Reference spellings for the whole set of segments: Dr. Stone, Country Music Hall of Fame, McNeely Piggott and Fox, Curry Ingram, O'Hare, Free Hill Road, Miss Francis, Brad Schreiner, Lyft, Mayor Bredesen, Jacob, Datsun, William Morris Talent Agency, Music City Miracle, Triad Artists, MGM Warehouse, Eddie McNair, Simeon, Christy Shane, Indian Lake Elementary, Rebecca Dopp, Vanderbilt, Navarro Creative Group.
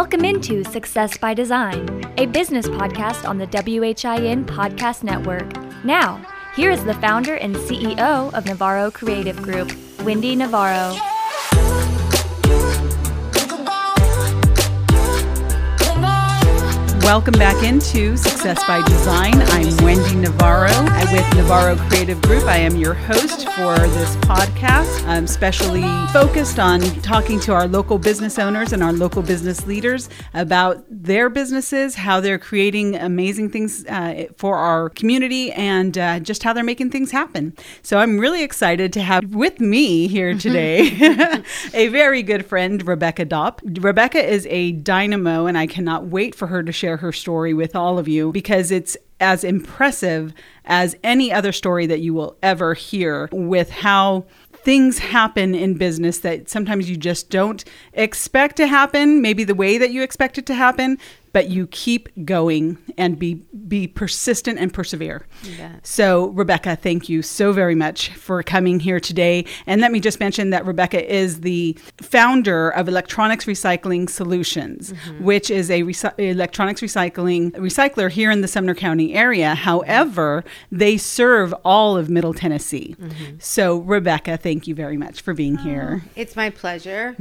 Welcome into Success by Design, a business podcast on the WHIN Podcast Network. Now, here is the founder and CEO of Navarro Creative Group, Wendy Navarro. Welcome back into Success by Design. I'm Wendy Navarro with Navarro Creative Group. I am your host for this podcast. I'm specially focused on talking to our local business owners and our local business leaders about their businesses, how they're creating amazing things for our community, and just how they're making things happen. So I'm really excited to have with me here today a very good friend, Rebecca Dopp. Rebecca is a dynamo, and I cannot wait for her to share her story with all of you, because it's as impressive as any other story that you will ever hear with how things happen in business that sometimes you just don't expect to happen, maybe the way that you expect it to happen, but you keep going and be persistent and persevere. So Rebecca, thank you so very much for coming here today. And let me just mention that Rebecca is the founder of Electronics Recycling Solutions, which is a electronics recycler here in the Sumner County area. However, they serve all of Middle Tennessee. So Rebecca, thank you very much for being here. It's my pleasure.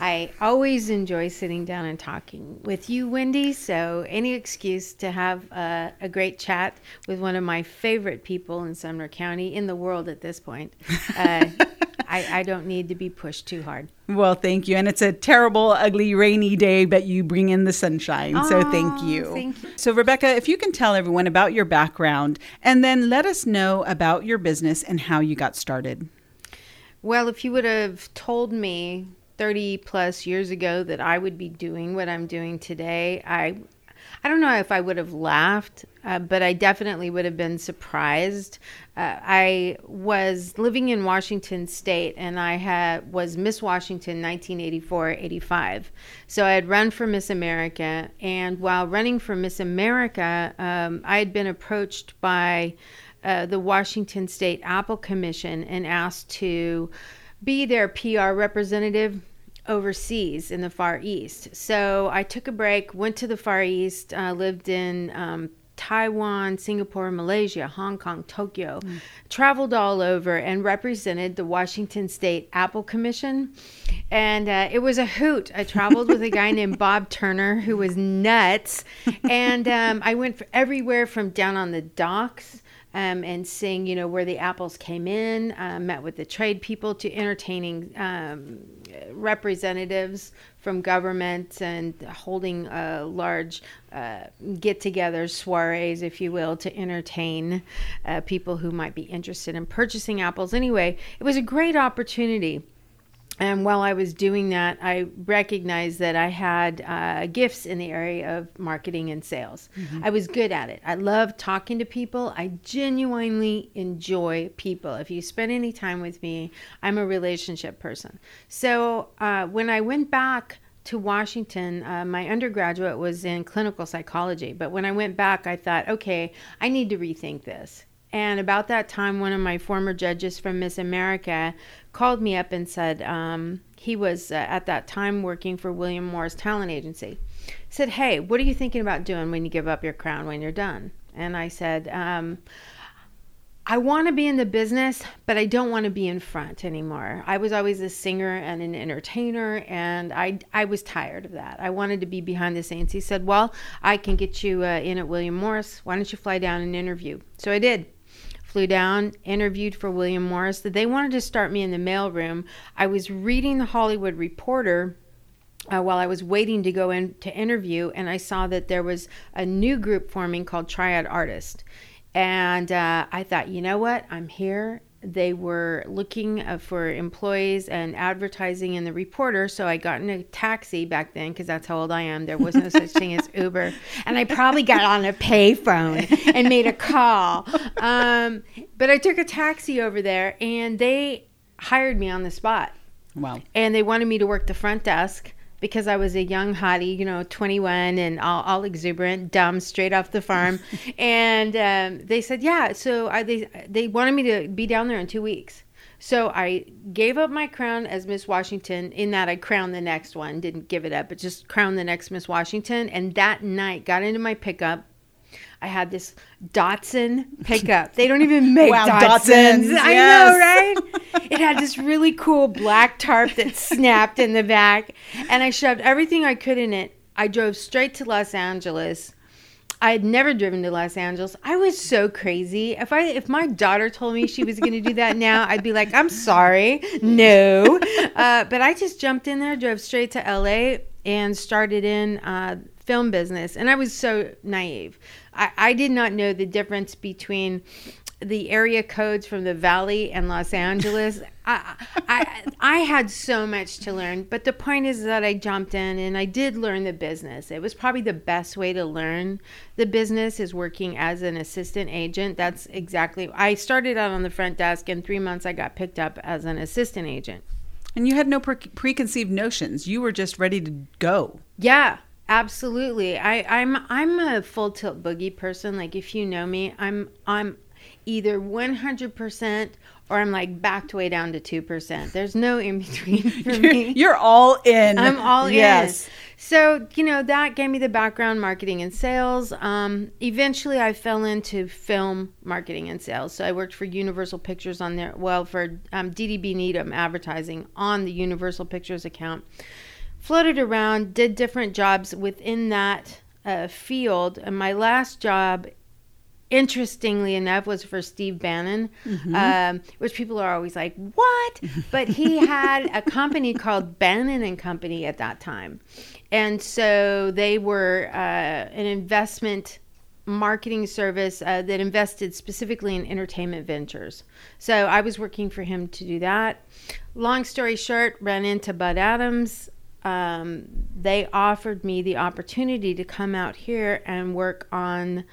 I always enjoy sitting down and talking with you, Wendy, so any excuse to have a great chat with one of my favorite people in Sumner County, in the world at this point. I don't need to be pushed too hard. Well, thank you. And it's a terrible, ugly, rainy day, but you bring in the sunshine. So thank you. Thank you. So Rebecca, if you can tell everyone about your background, and then let us know about your business and how you got started. Well, if you would have told me 30 plus years ago that I would be doing what I'm doing today, I don't know if I would have laughed, but I definitely would have been surprised. I was living in Washington State, and I was Miss Washington 1984-85. So I had run for Miss America, and while running for Miss America, I had been approached by the Washington State Apple Commission and asked to be their PR representative overseas in the Far East. So I took a break, went to the Far East, lived in Taiwan, Singapore, Malaysia, Hong Kong, Tokyo, traveled all over and represented the Washington State Apple Commission. And it was a hoot. I traveled with a guy named Bob Turner, who was nuts. And I went everywhere from down on the docks and seeing, you know, where the apples came in, met with the trade people, to entertaining representatives from government and holding large get-togethers, soirees, if you will, to entertain people who might be interested in purchasing apples. Anyway, it was a great opportunity. And while I was doing that, I recognized that I had gifts in the area of marketing and sales. I was good at it. I love talking to people. I genuinely enjoy people. If you spend any time with me, I'm a relationship person. So when I went back to Washington, my undergraduate was in clinical psychology. But when I went back, I thought, okay, I need to rethink this. And about that time, one of my former judges from Miss America called me up and said, he was at that time working for William Morris Talent Agency. He said, hey, what are you thinking about doing when you give up your crown when you're done? And I said, I want to be in the business, but I don't want to be in front anymore. I was always a singer and an entertainer, and I was tired of that. I wanted to be behind the scenes. He said, well, I can get you in at William Morris. Why don't you fly down and interview? So I did. Flew down, interviewed for William Morris. They wanted to start me in the mailroom. I was reading the Hollywood Reporter while I was waiting to go in to interview, and I saw that there was a new group forming called Triad Artists. And I thought, you know what? I'm here. They were looking for employees and advertising in the Reporter. So I got in a taxi back then, because that's how old I am. There was no such thing as Uber. And I probably got on a payphone and made a call. But I took a taxi over there, and they hired me on the spot. Wow. And they wanted me to work the front desk, because I was a young hottie, you know, 21 and all exuberant, dumb, straight off the farm. And they said, yeah, so they wanted me to be down there in 2 weeks. So I gave up my crown as Miss Washington, in that I crowned the next one, didn't give it up, but just crowned the next Miss Washington. And that night, got into my pickup. I had this Datsun pickup. They don't even make Datsuns. Yes. I know, right? It had this really cool black tarp that snapped in the back. And I shoved everything I could in it. I drove straight to Los Angeles. I had never driven to Los Angeles. I was so crazy. If my daughter told me she was going to do that now, I'd be like, I'm sorry, no. But I just jumped in there, drove straight to L.A., and started in film business. And I was so naive. I did not know the difference between the area codes from the Valley and Los Angeles. I had so much to learn. But the point is that I jumped in and I did learn the business. It was probably the best way to learn the business, is working as an assistant agent. That's exactly. I started out on the front desk. In 3 months, I got picked up as an assistant agent. And you had no preconceived notions. You were just ready to go. Yeah. Absolutely. I'm a full tilt boogie person. Like, if you know me, I'm either 100% or I'm like backed way down to 2%. There's no in between for me. You're all in. I'm all yes. in. So, you know, that gave me the background, marketing and sales. Eventually I fell into film marketing and sales. So I worked for Universal Pictures on their, well, for DDB Needham advertising on the Universal Pictures account. Floated around, did different jobs within that field. And my last job, interestingly enough, was for Steve Bannon, mm-hmm. Which people are always like, what? But he had a company called Bannon and Company at that time. And so they were an investment marketing service that invested specifically in entertainment ventures. So I was working for him to do that. Long story short, ran into Bud Adams. They offered me the opportunity to come out here and work on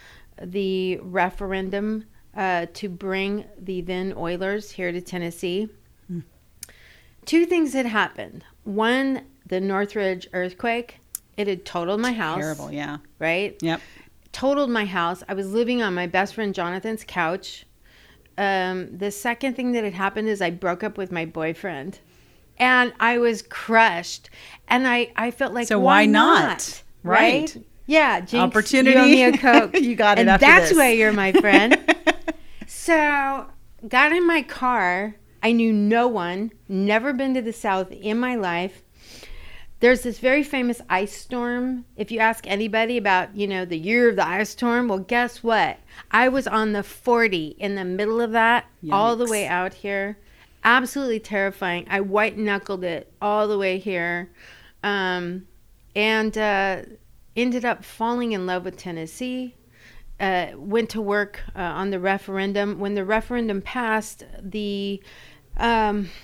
the referendum to bring the then Oilers here to Tennessee. Mm. Two things had happened. One, the Northridge earthquake. It had totaled my house. Terrible, yeah. Right? Yep. Totaled my house. I was living on my best friend Jonathan's couch. The second thing that had happened is I broke up with my boyfriend. And I was crushed. And I felt like, so why not? Right? Yeah. Jinx, opportunity. You owe me a Coke. You got it after this. And that's why you're my friend. So got in my car. I knew no one. Never been to the South in my life. There's this very famous ice storm. If you ask anybody about, you know, the year of the ice storm, well, guess what? I was on the 40 in the middle of that. Yikes. All the way out here. Absolutely terrifying. I white-knuckled it all the way here, and ended up falling in love with Tennessee. Went to work on the referendum. When the referendum passed, the Nashville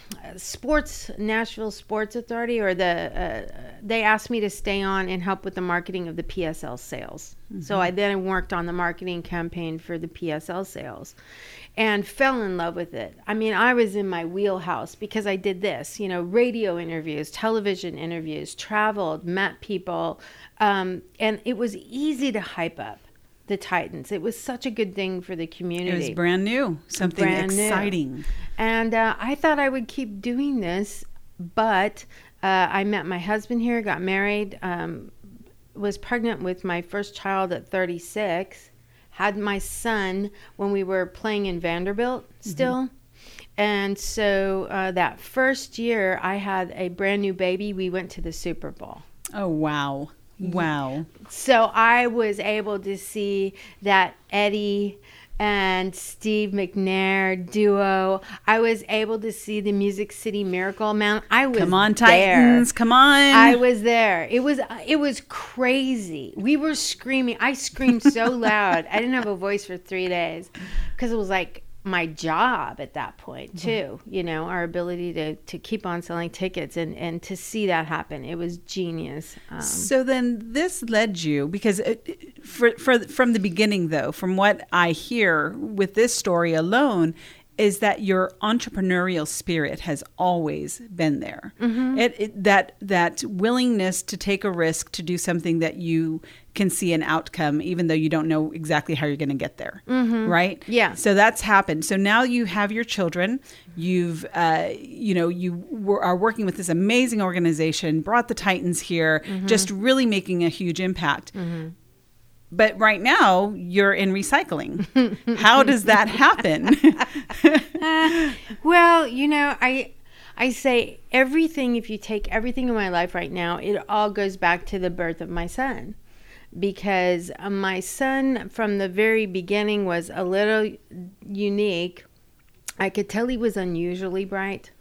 Sports Authority, or they asked me to stay on and help with the marketing of the PSL sales. Mm-hmm. So I then worked on the marketing campaign for the PSL sales and fell in love with it. I mean, I was in my wheelhouse because I did this, you know, radio interviews, television interviews, traveled, met people, and it was easy to hype up the Titans. It was such a good thing for the community. It was brand new, something brand exciting. New. And I thought I would keep doing this, but I met my husband here, got married, was pregnant with my first child at 36, had my son when we were playing in Vanderbilt still. Mm-hmm. And so that first year, I had a brand new baby. We went to the Super Bowl. Oh, wow. Wow. So I was able to see that Eddie and Steve McNair duo. I was able to see the Music City Miracle. Man, I was there. Come on, Titans. Come on. I was there. It was crazy. We were screaming. I screamed so loud. I didn't have a voice for 3 days because it was like my job at that point too, you know, our ability to keep on selling tickets and to see that happen. It was genius. So then this led you, because from the beginning though, from what I hear with this story alone, is that your entrepreneurial spirit has always been there. Mm-hmm. That willingness to take a risk, to do something that you can see an outcome, even though you don't know exactly how you're going to get there. Mm-hmm. Right? Yeah. So that's happened. So now you have your children. You've, you are working with this amazing organization, brought the Titans here, mm-hmm. just really making a huge impact. Mm-hmm. But right now, you're in recycling. How does that happen? Well, I say everything, if you take everything in my life right now, it all goes back to the birth of my son. Because my son, from the very beginning, was a little unique. I could tell he was unusually bright.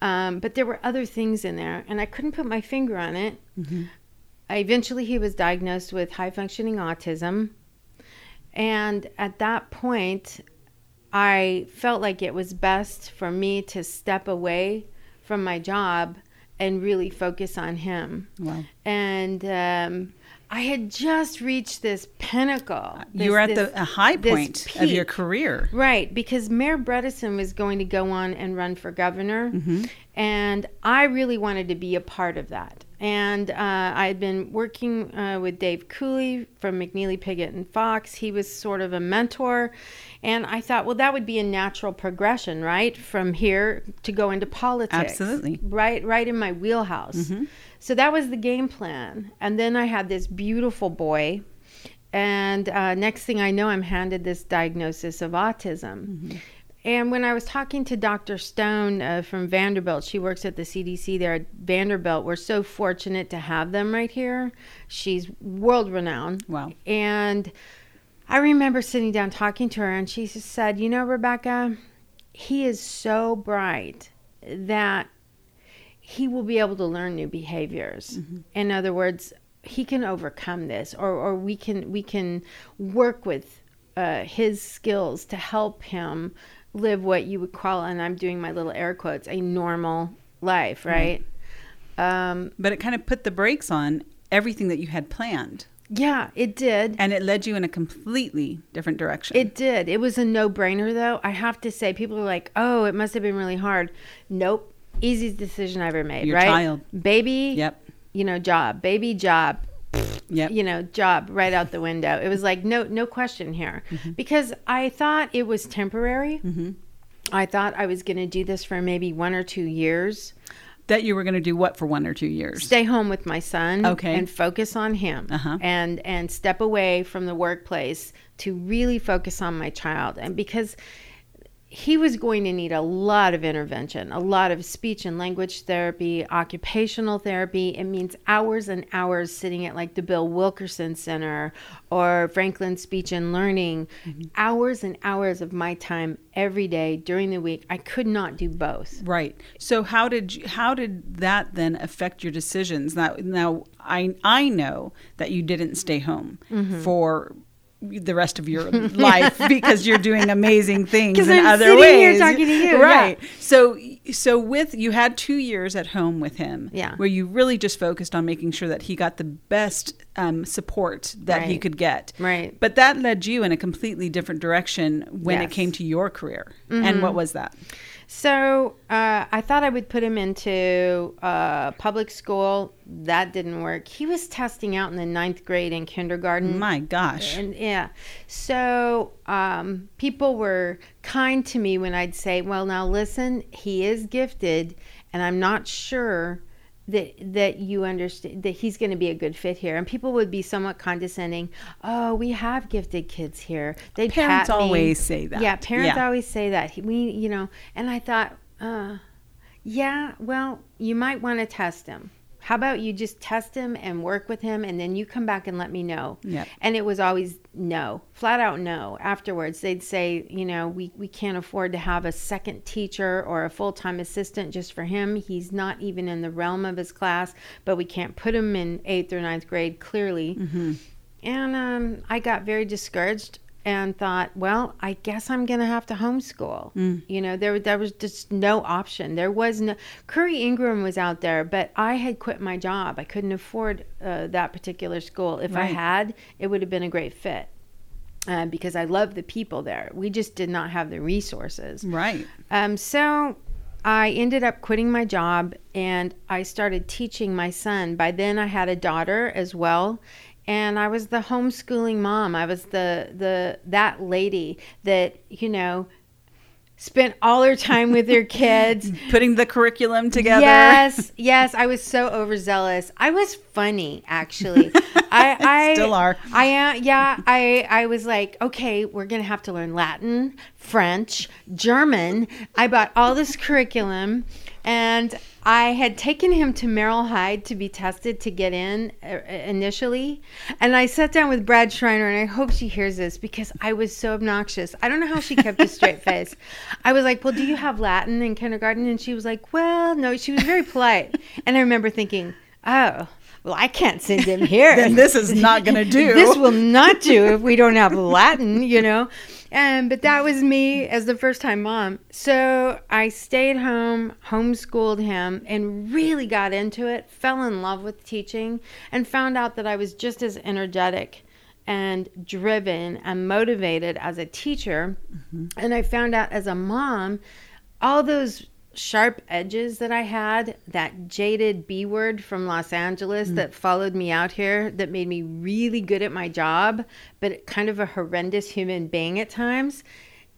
But there were other things in there, and I couldn't put my finger on it. Mm-hmm. Eventually, he was diagnosed with high-functioning autism. And at that point, I felt like it was best for me to step away from my job and really focus on him. Wow. And I had just reached this pinnacle. You were at a high point of your career. Right, because Mayor Bredesen was going to go on and run for governor. Mm-hmm. And I really wanted to be a part of that. And I had been working with Dave Cooley from McNeely Piggott and Fox. He was sort of a mentor. And I thought, well, that would be a natural progression, right? From here to go into politics. Absolutely. Right in my wheelhouse. Mm-hmm. So that was the game plan. And then I had this beautiful boy. And next thing I know, I'm handed this diagnosis of autism. Mm-hmm. And when I was talking to Dr. Stone from Vanderbilt, she works at the CDC there at Vanderbilt. We're so fortunate to have them right here. She's world renowned. Wow. And I remember sitting down talking to her, and she just said, Rebecca, he is so bright that he will be able to learn new behaviors. Mm-hmm. In other words, he can overcome this, or we can work with his skills to help him live what you would call, and I'm doing my little air quotes, a normal life, right? Mm-hmm. But it kind of put the brakes on everything that you had planned. Yeah, it did. And it led you in a completely different direction. It did. It was a no-brainer, though. I have to say, people are like, oh, it must have been really hard. Nope. Easiest decision I ever made, right? Your child. Baby, yep. Job. Baby, job. Yep. Job right out the window. It was like, no question here. Mm-hmm. Because I thought it was temporary. Mm-hmm. I thought I was going to do this for maybe 1 or 2 years. That you were going to do what for 1 or 2 years? Stay home with my son. Okay. And focus on him. Uh-huh. And step away from the workplace to really focus on my child. And because he was going to need a lot of intervention, a lot of speech and language therapy, occupational therapy. It means hours and hours sitting at like the Bill Wilkerson Center or Franklin Speech and Learning, mm-hmm. hours and hours of my time every day during the week. I could not do both. Right. So how did that then affect your decisions? Now I know that you didn't stay home, mm-hmm. for the rest of your life, because you're doing amazing things in other ways. Because I'm sitting here talking to you. Right. Yeah. So with, you had 2 years at home with him, yeah. where you really just focused on making sure that he got the best support that right. he could get. Right. But that led you in a completely different direction when yes. it came to your career. Mm-hmm. And what was that? So I thought I would put him into public school. That didn't work. He was testing out in the 9th grade in kindergarten. My gosh. And yeah. So people were kind to me when I'd say, well, now listen, he is gifted, and I'm not sure that you understand that he's going to be a good fit here. And people would be somewhat condescending. Oh, we have gifted kids here. They parents always say that. Yeah, parents yeah. always say that. We, and I thought, yeah, well, you might want to test him. How about you just test him and work with him, and then you come back and let me know. Yep. And it was always no, flat out no. Afterwards, they'd say, we can't afford to have a second teacher or a full-time assistant just for him. He's not even in the realm of his class, but we can't put him in 8th or 9th grade, clearly. Mm-hmm. And I got very discouraged and thought, well, I guess I'm going to have to homeschool. Mm. There was just no option. There was no, Curry Ingram was out there, but I had quit my job. I couldn't afford that particular school. If right. I had, it would have been a great fit. because I love the people there. We just did not have the resources. Right. So I ended up quitting my job and I started teaching my son. By then I had a daughter as well. And I was the homeschooling mom. I was that lady that, you know, spent all her time with their kids. Putting the curriculum together. Yes. I was so overzealous. I was funny, actually. I still are. I am. Yeah. I was like, okay, we're going to have to learn Latin, French, German. I bought all this curriculum and I had taken him to Merrill Hyde to be tested to get in initially. And I sat down with Brad Schreiner, and I hope she hears this because I was so obnoxious. I don't know how she kept a straight face. I was like, well, do you have Latin in kindergarten? And she was like, well, no. She was very polite. And I remember thinking, oh, well, I can't send him here. Then this is not going to do. This will not do if we don't have Latin, you know. But that was me as the first-time mom. So I stayed home, homeschooled him, and really got into it, fell in love with teaching, and found out that I was just as energetic and driven and motivated as a teacher. Mm-hmm. And I found out as a mom, all those sharp edges that I had, that jaded B word from Los Angeles that followed me out here, that made me really good at my job, but kind of a horrendous human being at times.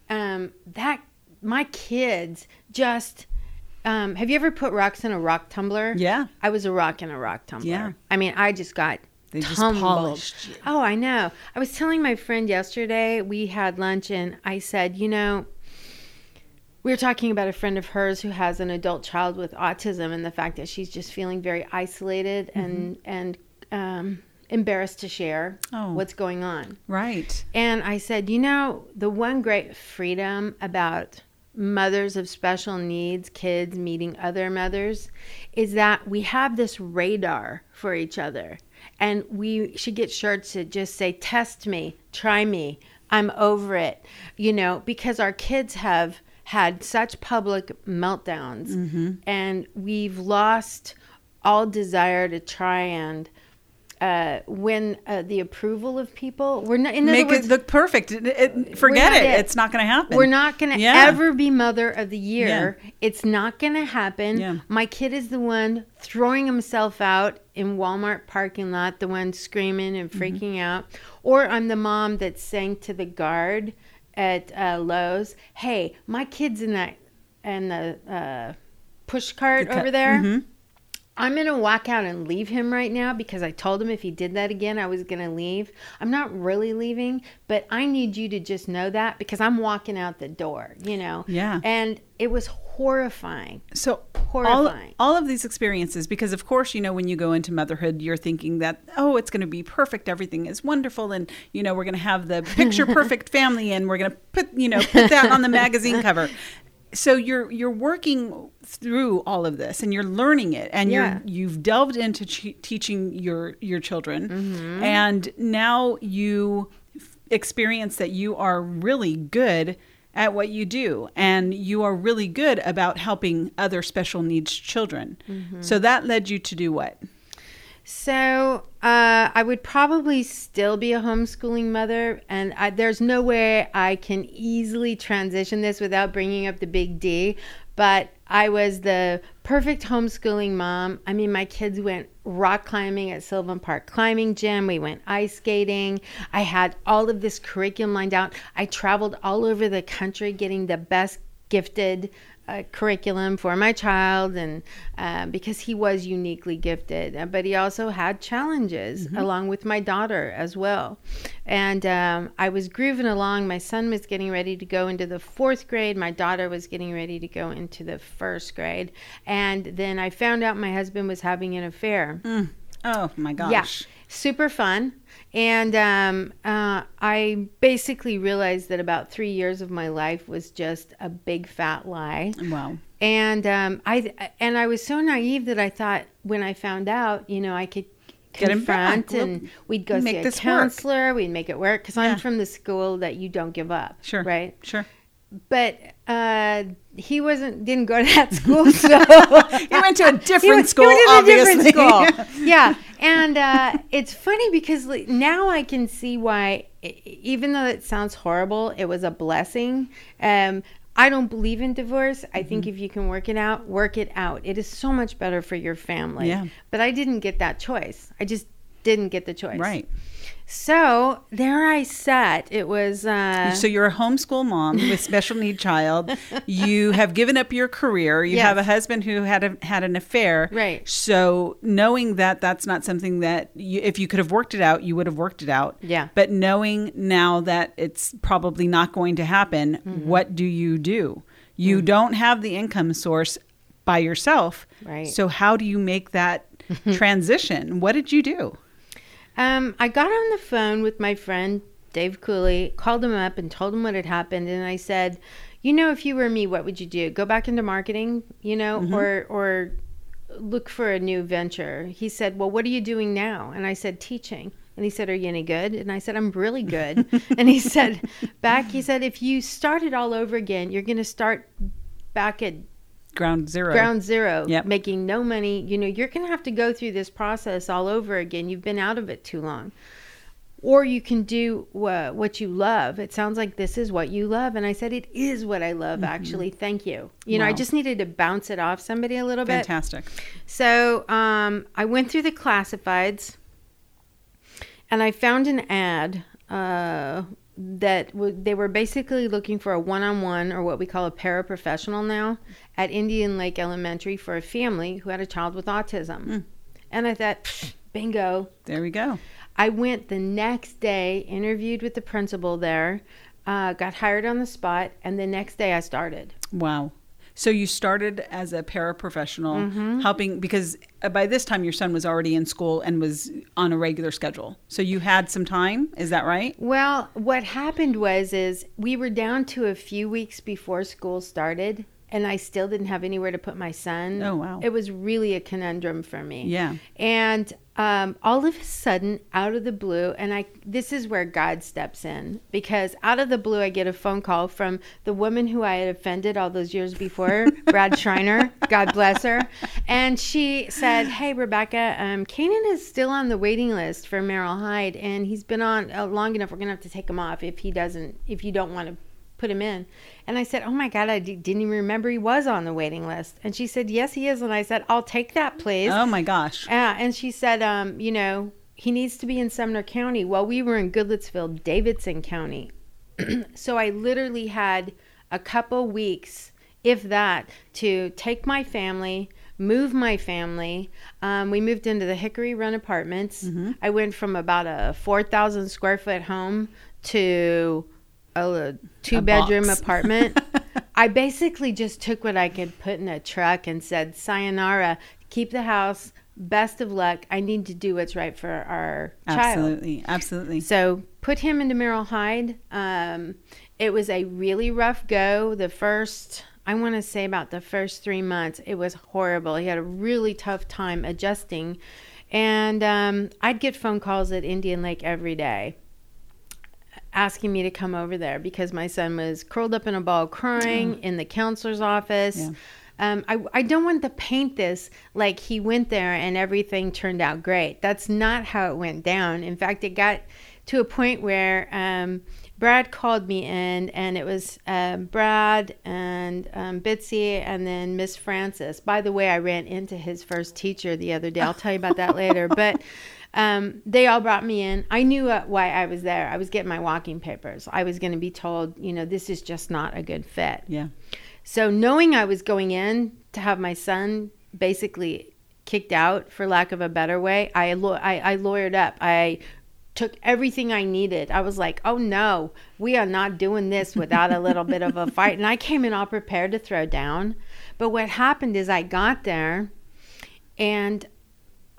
That my kids just, have you ever put rocks in a rock tumbler? Yeah. I was a rock in a rock tumbler. Yeah. I mean, I just got tumbled. Just polished you. Oh, I know. I was telling my friend yesterday, we had lunch and I said, you know, we were talking about a friend of hers who has an adult child with autism and the fact that she's just feeling very isolated and embarrassed to share what's going on. Right. And I said, you know, the one great freedom about mothers of special needs, kids meeting other mothers, is that we have this radar for each other. And we should get shirts that just say, test me, try me, I'm over it. You know, because our kids have had such public meltdowns and we've lost all desire to try and win the approval of people. We're not, in other words, look perfect. Forget it. It's not going to happen. We're not going to ever be mother of the year. Yeah. It's not going to happen. Yeah. My kid is the one throwing himself out in Walmart parking lot, the one screaming and freaking out. Or I'm the mom that's saying to the guard at Lowe's, hey, my kid's in that and the push cart over there. I'm gonna walk out and leave him right now because I told him if he did that again I was gonna leave. I'm not really leaving, but I need you to just know that because I'm walking out the door, you know. Yeah. And it was horrifying. So horrifying. All of these experiences, because of course, you know, when you go into motherhood, you're thinking that, oh, it's going to be perfect. Everything is wonderful. And, you know, we're going to have the picture perfect family and we're going to put that on the magazine cover. So you're working through all of this and you're learning it and you've delved into teaching your children. And now you experience that you are really good at what you do, and you are really good about helping other special needs children. So that led you to do what? So I would probably still be a homeschooling mother, and there's no way I can easily transition this without bringing up the big D, but I was the perfect homeschooling mom. I mean, my kids went rock climbing at Sylvan Park Climbing Gym. We went ice skating. I had all of this curriculum lined out. I traveled all over the country getting the best gifted curriculum for my child, and because he was uniquely gifted, but he also had challenges along with my daughter as well. And I was grooving along. My son was getting ready to go into the 4th grade. My daughter was getting ready to go into the 1st grade. And then I found out my husband was having an affair. Oh my gosh. Yeah. Super fun. And I basically realized that about 3 years of my life was just a big fat lie. Wow. And I was so naive that I thought when I found out, you know, I could confront and we'd go see a counselor. We'd make it work because I'm from the school that you don't give up. Sure. Right? Sure. But he didn't go to that school, so he went to a different school. Obviously, yeah. And it's funny because now I can see why, even though it sounds horrible, it was a blessing. I don't believe in divorce. I think if you can work it out, work it out. It is so much better for your family. Yeah. But I didn't get that choice. I just didn't get the choice. Right. So there I sat. It was... So you're a homeschool mom with special need child. You have given up your career. You have a husband who had an affair. Right. So knowing that that's not something that, if you could have worked it out, you would have worked it out. Yeah. But knowing now that it's probably not going to happen, what do? You don't have the income source by yourself. Right. So how do you make that transition? What did you do? I got on the phone with my friend, Dave Cooley, called him up and told him what had happened. And I said, you know, if you were me, what would you do? Go back into marketing, you know, or look for a new venture. He said, well, what are you doing now? And I said, teaching. And he said, are you any good? And I said, I'm really good. And he said, if you started all over again, you're going to start back at ground zero, making no money. You know, you're going to have to go through this process all over again. You've been out of it too long. Or you can do what you love. It sounds like this is what you love. And I said, it is what I love, actually. Thank you. You know, I just needed to bounce it off somebody a little bit. Fantastic. So I went through the classifieds and I found an ad they were basically looking for a one-on-one, or what we call a paraprofessional now, at Indian Lake Elementary for a family who had a child with autism. And I thought, bingo. There we go. I went the next day, interviewed with the principal there, got hired on the spot, and the next day I started. Wow. So you started as a paraprofessional, helping, because by this time your son was already in school and was on a regular schedule. So you had some time, is that right? Well, what happened was we were down to a few weeks before school started, and I still didn't have anywhere to put my son. Oh, wow. It was really a conundrum for me. Yeah. And all of a sudden, out of the blue, and this is where God steps in, because out of the blue, I get a phone call from the woman who I had offended all those years before, Brad Schreiner, God bless her. And she said, hey, Rebecca, Kanan is still on the waiting list for Merrill Hyde, and he's been on long enough. We're going to have to take him off if you don't want to put him in. And I said, oh my God, I didn't even remember he was on the waiting list. And she said, yes, he is. And I said, I'll take that, please. Oh my gosh. And she said, you know, he needs to be in Sumner County. Well, we were in Goodlettsville, Davidson County. So I literally had a couple weeks, if that, to take my family, move my family. We moved into the Hickory Run Apartments. I went from about a 4,000 square foot home to a two-bedroom apartment. I basically just took what I could put in a truck and said, sayonara, keep the house, best of luck. I need to do what's right for our child. Absolutely. So put him into Merrill Hyde. It was a really rough go. The first 3 months, it was horrible. He had a really tough time adjusting. And I'd get phone calls at Indian Lake every day, asking me to come over there because my son was curled up in a ball crying in the counselor's office. Yeah. I don't want to paint this like he went there and everything turned out great. That's not how it went down. In fact, it got to a point where Brad called me in, and it was Brad and Bitsy and then Miss Francis. By the way, I ran into his first teacher the other day. I'll tell you about that later. But they all brought me in. I knew why I was there. I was getting my walking papers. I was going to be told, you know, this is just not a good fit. Yeah. So knowing I was going in to have my son basically kicked out, for lack of a better way, I lawyered up. I took everything I needed. I was like, oh no, we are not doing this without a little bit of a fight. And I came in all prepared to throw down. But what happened is I got there and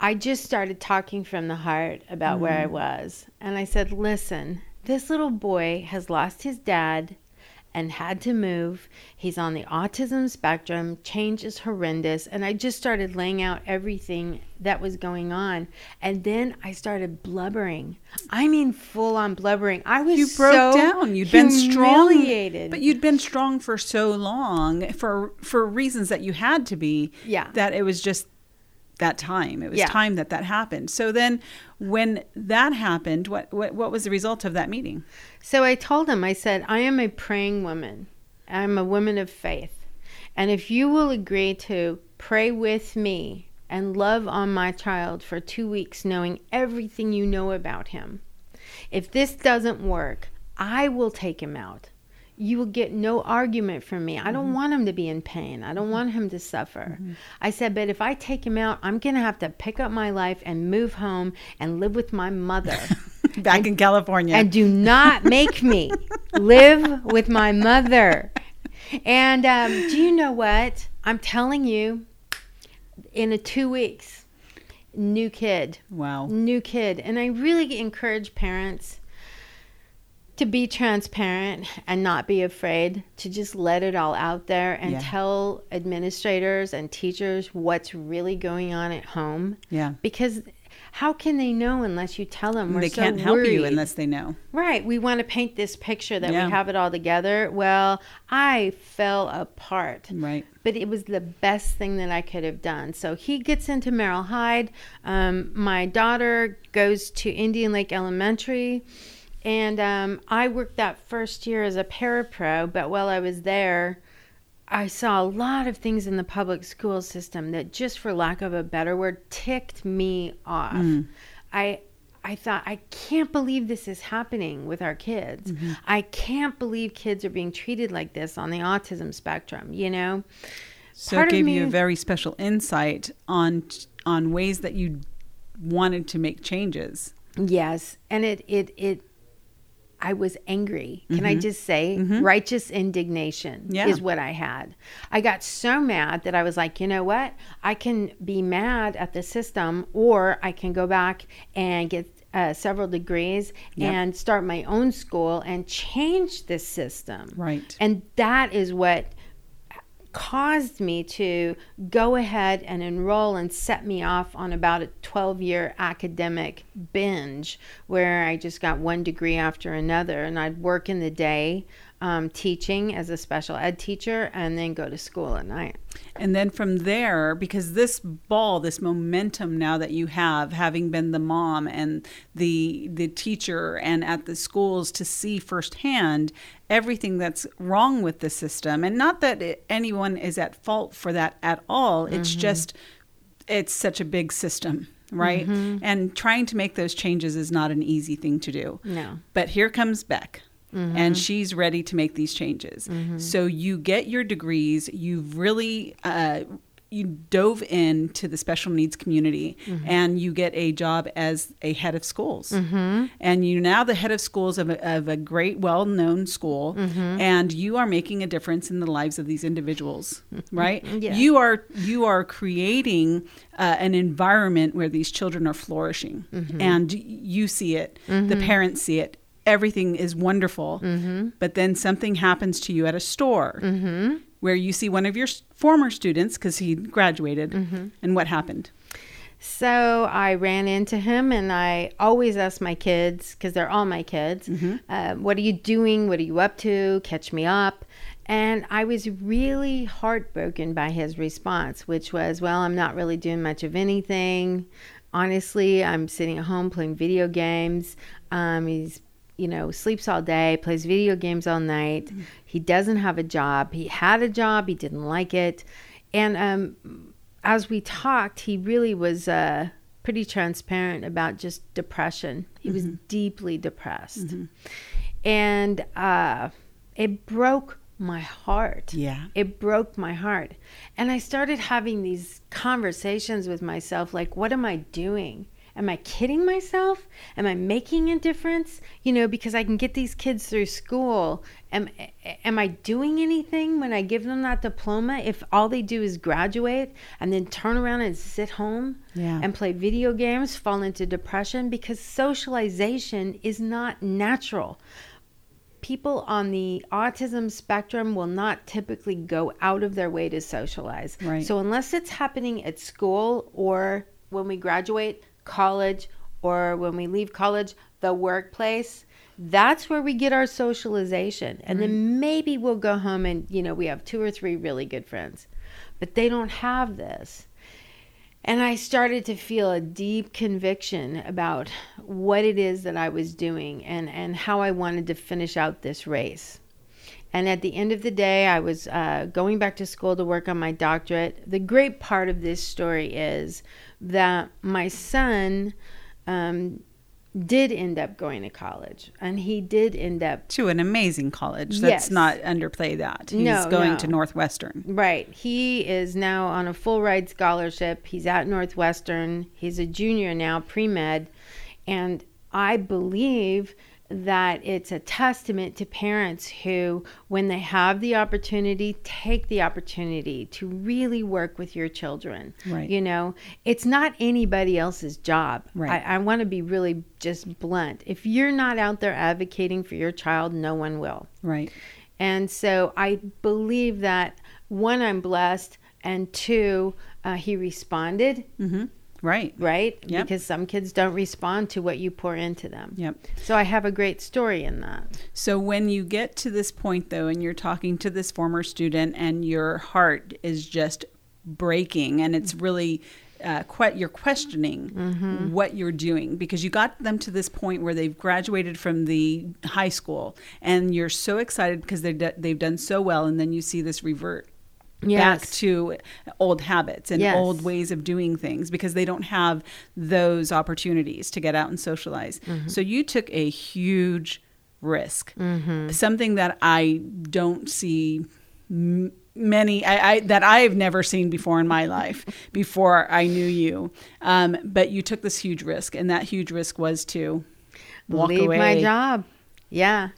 I just started talking from the heart about where I was. And I said, listen, this little boy has lost his dad and had to move. He's on the autism spectrum. Change is horrendous. And I just started laying out everything that was going on. And then I started blubbering. I mean, full on blubbering. I was so down. You'd been strong, but you'd been strong for so long for reasons that you had to be, that it was just that time. It was time that happened. So then when that happened, what was the result of that meeting? So I told him, I said, I am a praying woman. I'm a woman of faith. And if you will agree to pray with me and love on my child for 2 weeks, knowing everything you know about him, if this doesn't work, I will take him out. You will get no argument from me. I don't want him to be in pain. I don't want him to suffer. I said, but if I take him out, I'm going to have to pick up my life and move home and live with my mother. Back in California. And do not make me live with my mother. And do you know what? I'm telling you, in 2 weeks, new kid. Wow. New kid. And I really encourage parents to be transparent and not be afraid to just let it all out there and tell administrators and teachers what's really going on at home. Yeah. Because how can they know unless you tell them? We're they so can't help worried. You unless they know. Right. We want to paint this picture that we have it all together. Well, I fell apart. Right. But it was the best thing that I could have done. So he gets into Merrill Hyde. My daughter goes to Indian Lake Elementary. And I worked that first year as a parapro, but while I was there, I saw a lot of things in the public school system that, just for lack of a better word, ticked me off. I thought, I can't believe this is happening with our kids. I can't believe kids are being treated like this on the autism spectrum, you know? So it gave you a very special insight on ways that you wanted to make changes. Yes, and it I was angry. Can I just say righteous indignation is what I had. I got so mad that I was like, you know what? I can be mad at the system, or I can go back and get several degrees and start my own school and change this system. Right. And that is what caused me to go ahead and enroll and set me off on about a 12-year academic binge where I just got one degree after another, and I'd work in the day teaching as a special ed teacher and then go to school at night. And then from there, because this momentum now that you have, having been the mom and the teacher and at the schools to see firsthand everything that's wrong with the system, and not that anyone is at fault for that at all, it's just, it's such a big system, right? And trying to make those changes is not an easy thing to do. No. But here comes Beck. And she's ready to make these changes. So you get your degrees. You've really you dove into the special needs community, and you get a job as a head of schools. And you're now the head of schools of a great, well-known school, and you are making a difference in the lives of these individuals, right? You are creating an environment where these children are flourishing, and you see it. The parents see it. Everything is wonderful, but then something happens to you at a store where you see one of your former students, because he graduated, and what happened? So I ran into him, and I always ask my kids, because they're all my kids, what are you doing? What are you up to? Catch me up. And I was really heartbroken by his response, which was, well, I'm not really doing much of anything. Honestly, I'm sitting at home playing video games. He's sleeps all day, plays video games all night. He doesn't have a job. He had a job. He didn't like it. And as we talked, he really was pretty transparent about just depression. He was deeply depressed. And it broke my heart. Yeah. It broke my heart. And I started having these conversations with myself, like, what am I doing? Am I kidding myself? Am I making a difference? Because I can get these kids through school. Am I doing anything when I give them that diploma if all they do is graduate and then turn around and sit home and play video games, fall into depression? Because socialization is not natural. People on the autism spectrum will not typically go out of their way to socialize. Right. So unless it's happening at school or when we graduate college, or when we leave college, the workplace, that's where we get our socialization. And then maybe we'll go home and, we have 2 or 3 really good friends, but they don't have this. And I started to feel a deep conviction about what it is that I was doing and how I wanted to finish out this race. And at the end of the day, I was going back to school to work on my doctorate. The great part of this story is that my son did end up going to college, and he did end up to an amazing college. Let's not underplay that. He's going to Northwestern. Right. He is now on a full ride scholarship. He's at Northwestern. He's a junior now, pre-med. And I believe that it's a testament to parents who, when they have the opportunity, take the opportunity to really work with your children. Right. You know, it's not anybody else's job. Right. I want to be really just blunt. If you're not out there advocating for your child, no one will. Right. And so I believe that, one, I'm blessed, and two, he responded. Mm-hmm. Right. Right? Yep. Because some kids don't respond to what you pour into them. Yep. So I have a great story in that. So when you get to this point, though, and you're talking to this former student and your heart is just breaking and it's really you're questioning mm-hmm. what you're doing, because you got them to this point where they've graduated from the high school and you're so excited because they've done so well, and then you see this revert. Yes. Back to old habits and yes. old ways of doing things, because they don't have those opportunities to get out and socialize. Mm-hmm. So you took a huge risk, mm-hmm. something that I don't see that I've never seen before in my life before I knew you. But you took this huge risk, and that huge risk was to leave my job. Yeah.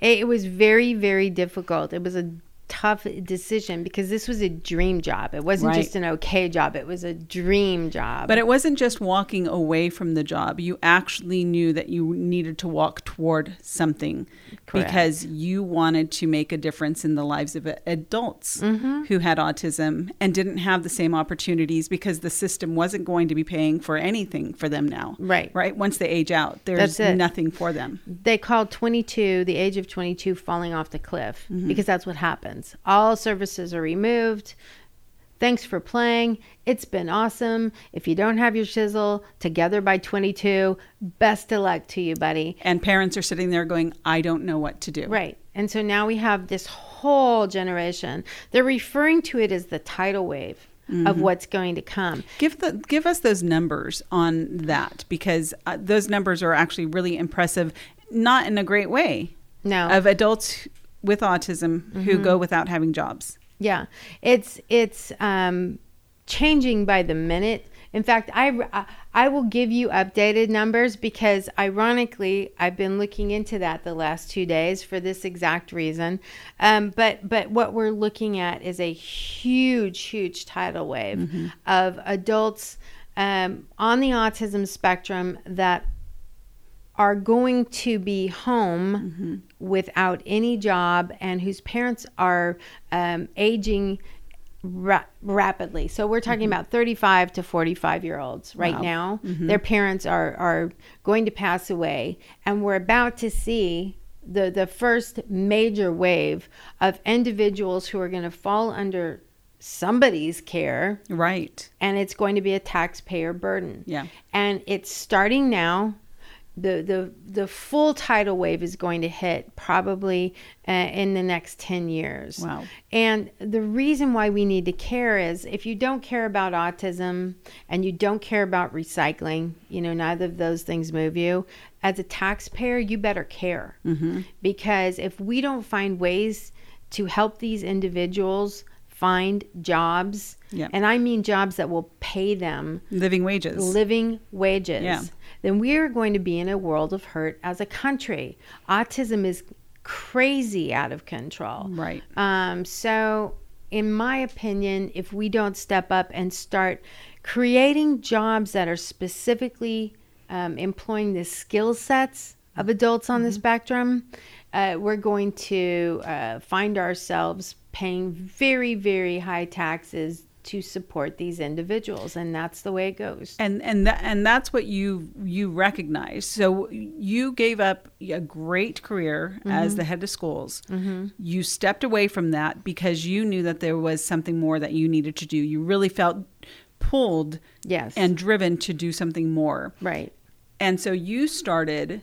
It was very, very difficult. It was a tough decision, because this was a dream job. It wasn't just an okay job. It was a dream job. But it wasn't just walking away from the job. You actually knew that you needed to walk toward something. Correct. Because you wanted to make a difference in the lives of adults mm-hmm. who had autism and didn't have the same opportunities, because the system wasn't going to be paying for anything for them now. Right. Right. Once they age out, there's nothing for them. They called the age of 22 falling off the cliff, mm-hmm. because that's what happens. All services are removed. Thanks for playing. It's been awesome. If you don't have your shizzle together by 22, best of luck to you, buddy. And parents are sitting there going, I don't know what to do. Right. And so now we have this whole generation. They're referring to it as the tidal wave mm-hmm. of what's going to come. Give us those numbers on that, because those numbers are actually really impressive, not in a great way. No. Of adults with autism mm-hmm. who go without having jobs. Yeah, it's changing by the minute. In fact, I will give you updated numbers, because ironically, I've been looking into that the last 2 days for this exact reason. But what we're looking at is a huge, huge tidal wave mm-hmm. of adults on the autism spectrum that are going to be home mm-hmm. without any job, and whose parents are aging rapidly. So we're talking mm-hmm. about 35 to 45 year olds right wow. now. Mm-hmm. Their parents are going to pass away, and we're about to see the first major wave of individuals who are going to fall under somebody's care. Right. And it's going to be a taxpayer burden. Yeah. And it's starting now. The full tidal wave is going to hit probably in the next 10 years. Wow. And the reason why we need to care is, if you don't care about autism and you don't care about recycling, neither of those things move you. As a taxpayer, you better care. Mm-hmm. Because if we don't find ways to help these individuals find jobs, yeah. and I mean jobs that will pay them living wages, yeah. then we are going to be in a world of hurt as a country. Autism is crazy out of control. Right. So in my opinion, if we don't step up and start creating jobs that are specifically employing the skill sets of adults on mm-hmm. the spectrum, we're going to find ourselves paying very, very high taxes to support these individuals, and that's the way it goes. And that's what you recognize. So you gave up a great career mm-hmm. as the head of schools. Mm-hmm. You stepped away from that because you knew that there was something more that you needed to do. You really felt pulled and driven to do something more. Right. And so you started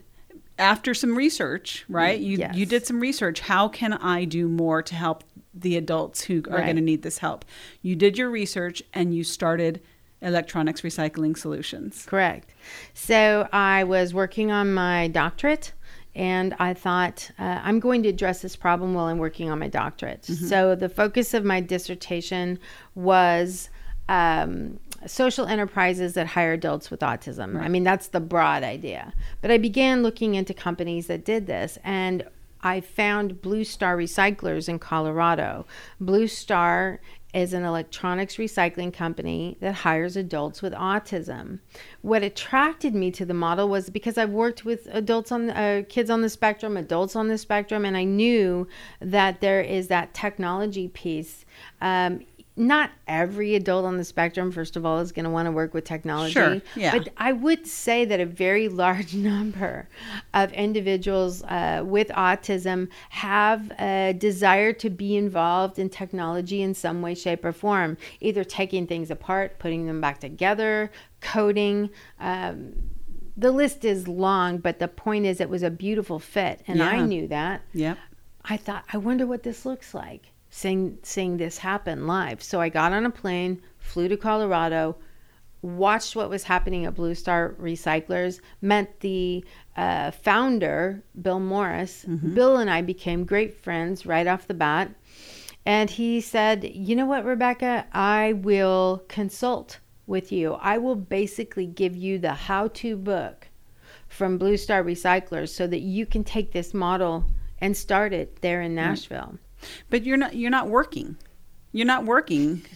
after some research, right? You did some research. How can I do more to help the adults who are going to need this help? You did your research and you started Electronics Recycling Solutions. Correct. So I was working on my doctorate and I thought, I'm going to address this problem while I'm working on my doctorate. Mm-hmm. So the focus of my dissertation was social enterprises that hire adults with autism. Right. I mean, that's the broad idea. But I began looking into companies that did this, and I found Blue Star Recyclers in Colorado. Blue Star is an electronics recycling company that hires adults with autism. What attracted me to the model was because I've worked with adults on kids on the spectrum, adults on the spectrum, and I knew that there is that technology piece. Not every adult on the spectrum, first of all, is going to want to work with technology. Sure, yeah. But I would say that a very large number of individuals with autism have a desire to be involved in technology in some way, shape, or form, either taking things apart, putting them back together, coding. The list is long, but the point is it was a beautiful fit, and I knew that. Yeah. I thought, I wonder what this looks like. Seeing this happen live. So I got on a plane, flew to Colorado, watched what was happening at Blue Star Recyclers, met the founder, Bill Morris. Mm-hmm. Bill and I became great friends right off the bat. And he said, you know what, Rebecca, I will consult with you. I will basically give you the how-to book from Blue Star Recyclers so that you can take this model and start it there in Nashville. Mm-hmm. But you're not working.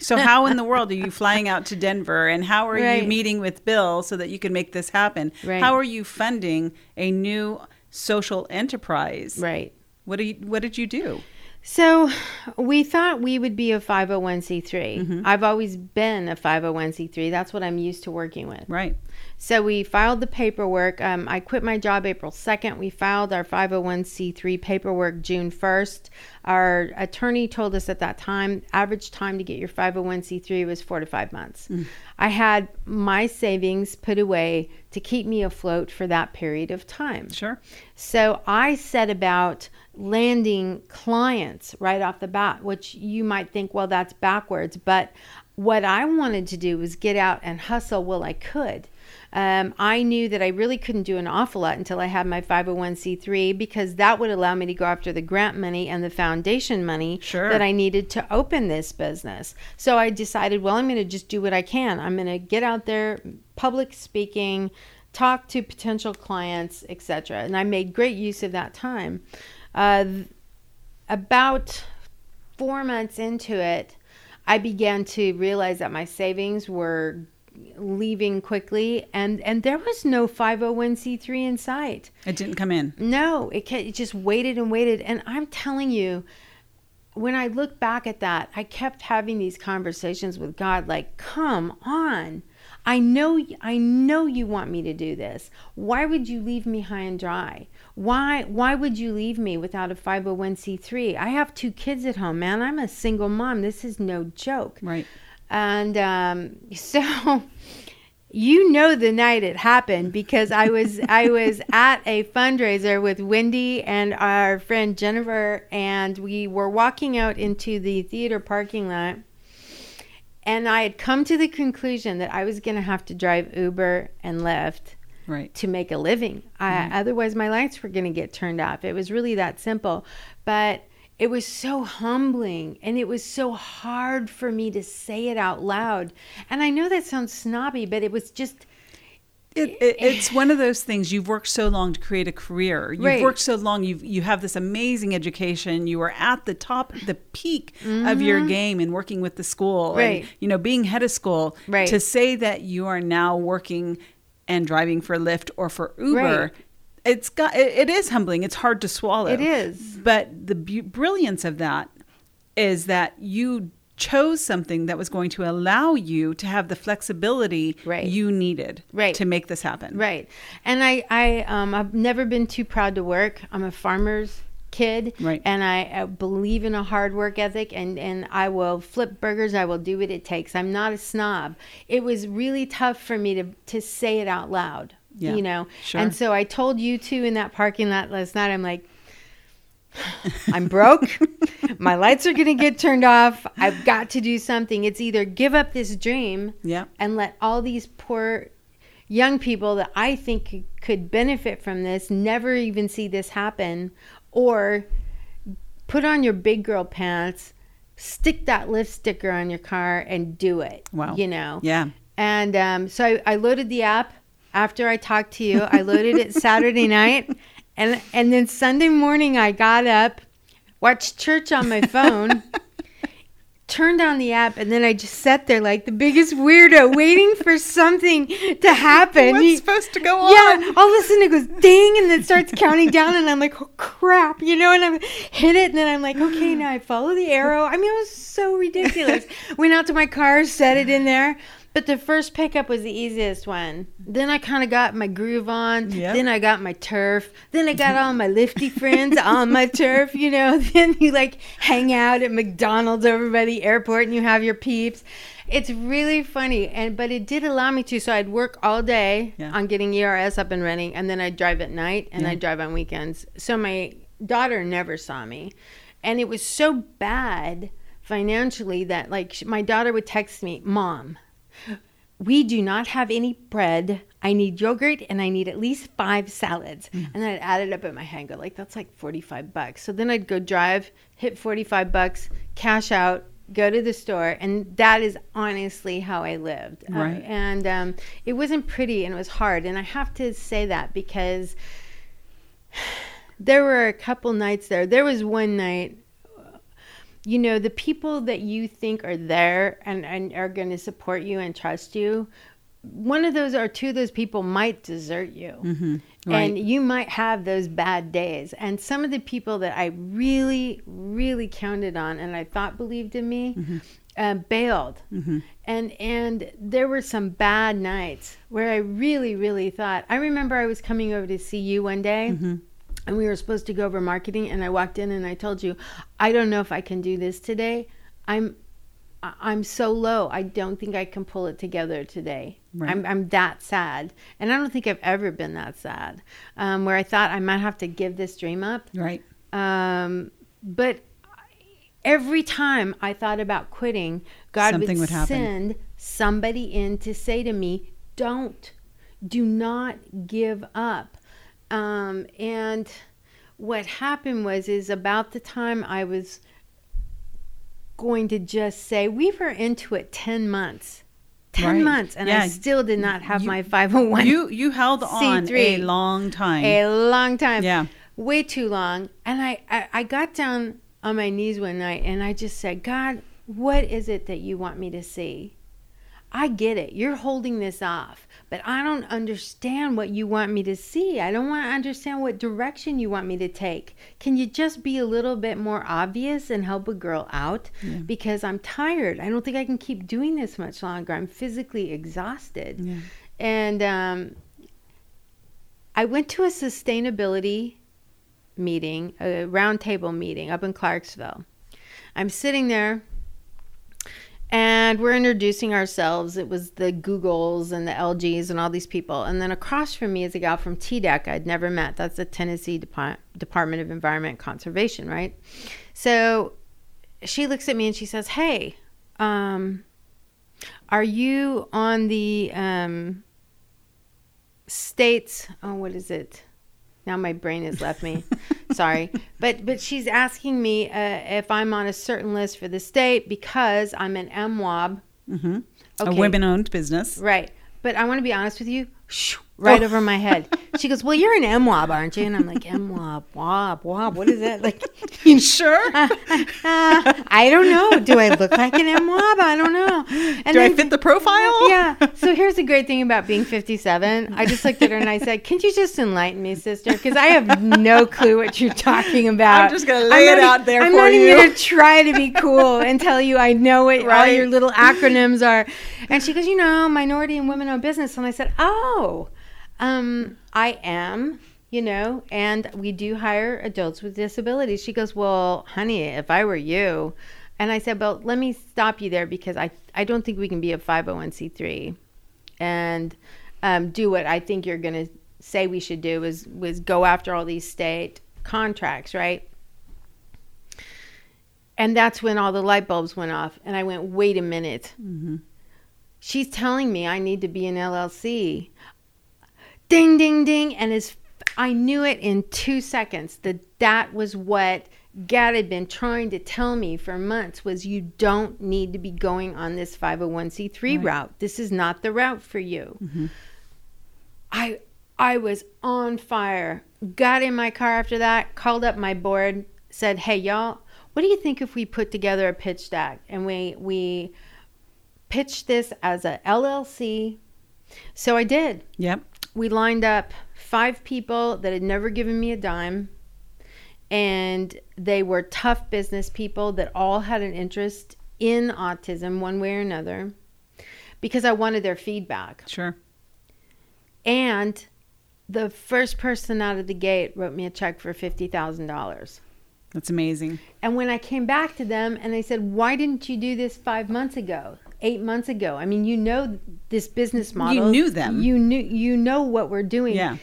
So how in the world are you flying out to Denver, and how are you meeting with Bill so that you can make this happen? Right. How are you funding a new social enterprise? Right. What did you do? So we thought we would be a 501c3. Mm-hmm. I've always been a 501c3. That's what I'm used to working with. Right. So we filed the paperwork. I quit my job April 2nd. We filed our 501c3 paperwork June 1st. Our attorney told us at that time, average time to get your 501c3 was 4 to 5 months. Mm. I had my savings put away to keep me afloat for that period of time. Sure. So I set about landing clients right off the bat, which you might think, well, that's backwards. But what I wanted to do was get out and hustle while I could. I knew that I really couldn't do an awful lot until I had my 501c3, because that would allow me to go after the grant money and the foundation money that I needed to open this business. So I decided, well, I'm going to just do what I can. I'm going to get out there, public speaking, talk to potential clients, etc. And I made great use of that time. About 4 months into it, I began to realize that my savings were leaving quickly, and there was no 501c3 in sight. It didn't come in. No, it just waited and waited. And I'm telling you, when I look back at that, I kept having these conversations with God, like, come on. I know you want me to do this. Why would you leave me high and dry? Why would you leave me without a 501c3? I have 2 kids at home, man. I'm a single mom. This is no joke. Right. And so, you know, the night it happened, because I was at a fundraiser with Wendy and our friend Jennifer, and we were walking out into the theater parking lot. And I had come to the conclusion that I was going to have to drive Uber and Lyft to make a living. Otherwise, my lights were going to get turned off. It was really that simple. But it was so humbling, and it was so hard for me to say it out loud. And I know that sounds snobby, but it was just... It's one of those things. You've worked so long to create a career. You've worked so long. You have this amazing education. You are at the top, the peak of your game, and working with the school, and being head of school. Right. To say that you are now working and driving for Lyft or for Uber, it is humbling. It's hard to swallow. It is. But the brilliance of that is that you chose something that was going to allow you to have the flexibility you needed to make this happen. Right. And I've never been too proud to work. I'm a farmer's kid, right. And I believe in a hard work ethic, and I will flip burgers. I will do what it takes. I'm not a snob. It was really tough for me to say it out loud, yeah. You know? Sure. And so I told you two in that parking lot last night, I'm like, I'm broke. My lights are going to get turned off. I've got to do something. It's either give up this dream, yeah, and let all these poor young people that I think could benefit from this never even see this happen, or put on your big girl pants, stick that Lyft sticker on your car, and do it. Wow. You know? Yeah. And so I loaded the app after I talked to you. I loaded it Saturday night. And then Sunday morning, I got up, watched church on my phone, turned on the app, and then I just sat there like the biggest weirdo waiting for something to happen. What's supposed to go on? Yeah, all of a sudden it goes ding, and then it starts counting down, and I'm like, oh, crap, you know, and I hit it, and then I'm like, okay, now I follow the arrow. I mean, it was so ridiculous. Went out to my car, set it in there. But the first pickup was the easiest one. Then I kind of got my groove on. Yep. Then I got my turf. Then I got all my lifty friends on my turf, you know. Then you like hang out at McDonald's over by the airport and you have your peeps. It's really funny. But it did allow me to. So I'd work all day on getting ERS up and running. And then I'd drive at night and I'd drive on weekends. So my daughter never saw me. And it was so bad financially that like my daughter would text me, Mom, we do not have any bread. I need yogurt and I need at least 5 salads. Mm. And then I'd add it up in my head and go like, that's like $45. So then I'd go drive, hit $45, cash out, go to the store. And that is honestly how I lived. Right. And it wasn't pretty and it was hard. And I have to say that because there were a couple nights there. There was one night, you know, the people that you think are there and are going to support you and trust you, one of those or two of those people might desert you. Mm-hmm. Right. And you might have those bad days. And some of the people that I really, really counted on and I thought believed in me bailed. Mm-hmm. And there were some bad nights where I really, really thought. I remember I was coming over to see you one day. Mm-hmm. And we were supposed to go over marketing, and I walked in and I told you, I don't know if I can do this today. I'm so low. I don't think I can pull it together today. Right. I'm that sad. And I don't think I've ever been that sad, where I thought I might have to give this dream up. Right. But every time I thought about quitting, God would send somebody in to say to me, do not give up. And what happened was about the time I was going to just say, we were into it 10 months. 10 right. months, and I still did not have my 501c3. You held on a long time. Yeah. Way too long. And I got down on my knees one night, and I just said, God, what is it that you want me to see? I get it. You're holding this off. But I don't understand what you want me to see. I don't want to understand what direction you want me to take. Can you just be a little bit more obvious and help a girl out? Yeah. Because I'm tired. I don't think I can keep doing this much longer. I'm physically exhausted. Yeah. And I went to a sustainability meeting, a roundtable meeting up in Clarksville. I'm sitting there. And we're introducing ourselves. It was the Googles and the LGs and all these people. And then across from me is a gal from TDEC I'd never met. That's the Tennessee Department of Environment and Conservation, right? So she looks at me and she says, hey, are you on the state's, what is it? Now my brain has left me. Sorry. But she's asking me if I'm on a certain list for the state because I'm an MWOB. Mm-hmm. Okay. A women-owned business. Right. But I want to be honest with you. Right over my head. She goes, well, you're an MWOB, aren't you? And I'm like, MWOB, WOB, WOB. What is that? Like, you sure? I don't know. Do I look like an MWOB? I don't know. And I fit the profile? Yeah. So here's the great thing about being 57. I just looked at her and I said, can't you just enlighten me, sister? Because I have no clue what you're talking about. I'm just going to lay it out there for you. I'm not even going to try to be cool and tell you I know what all your little acronyms are. And she goes, you know, minority and women-owned business. And I said, I am, you know, and we do hire adults with disabilities. She goes, well, honey, if I were you. And I said, well, let me stop you there, because I don't think we can be a 501c3 and do what I think you're going to say we should do, was go after all these state contracts, right? And that's when all the light bulbs went off. And I went, wait a minute. Mm-hmm. She's telling me I need to be an LLC. Ding, ding, ding. And I knew it in 2 seconds that was what God had been trying to tell me for months, was you don't need to be going on this 501c3 right. route. This is not the route for you. Mm-hmm. I was on fire. Got in my car after that, called up my board, said, hey, y'all, what do you think if we put together a pitch deck and we pitched this as a LLC? So I did. Yep. We lined up 5 people that had never given me a dime, and they were tough business people that all had an interest in autism one way or another, because I wanted their feedback. Sure. And the first person out of the gate wrote me a check for $50,000. That's amazing. And when I came back to them and I said, why didn't you do this 5 months ago, 8 months ago? I mean, you know this business model. You knew them. You know what we're doing. Yeah.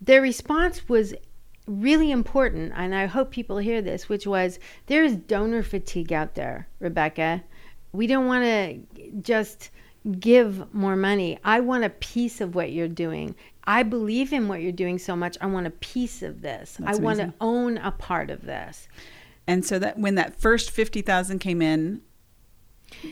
Their response was really important, and I hope people hear this, which was, there is donor fatigue out there, Rebecca. We don't want to just give more money. I want a piece of what you're doing. I believe in what you're doing so much. I want a piece of this. That's I want amazing. To own a part of this. And so that when that first $50,000 came in,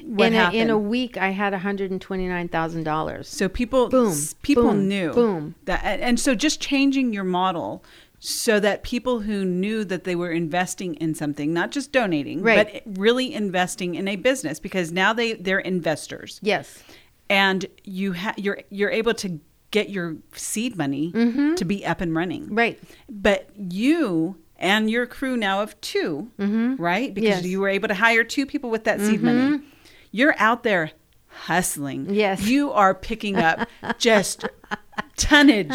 what happened? In a week, I had $129,000. So people knew that, and so just changing your model so that people who knew that they were investing in something, not just donating, right. but really investing in a business, because now they're investors. Yes, and you're able to get your seed money mm-hmm. to be up and running. Right. But you and your crew now of 2, mm-hmm. right? Because yes. you were able to hire 2 people with that mm-hmm. seed money. You're out there hustling. Yes. You are picking up just tonnage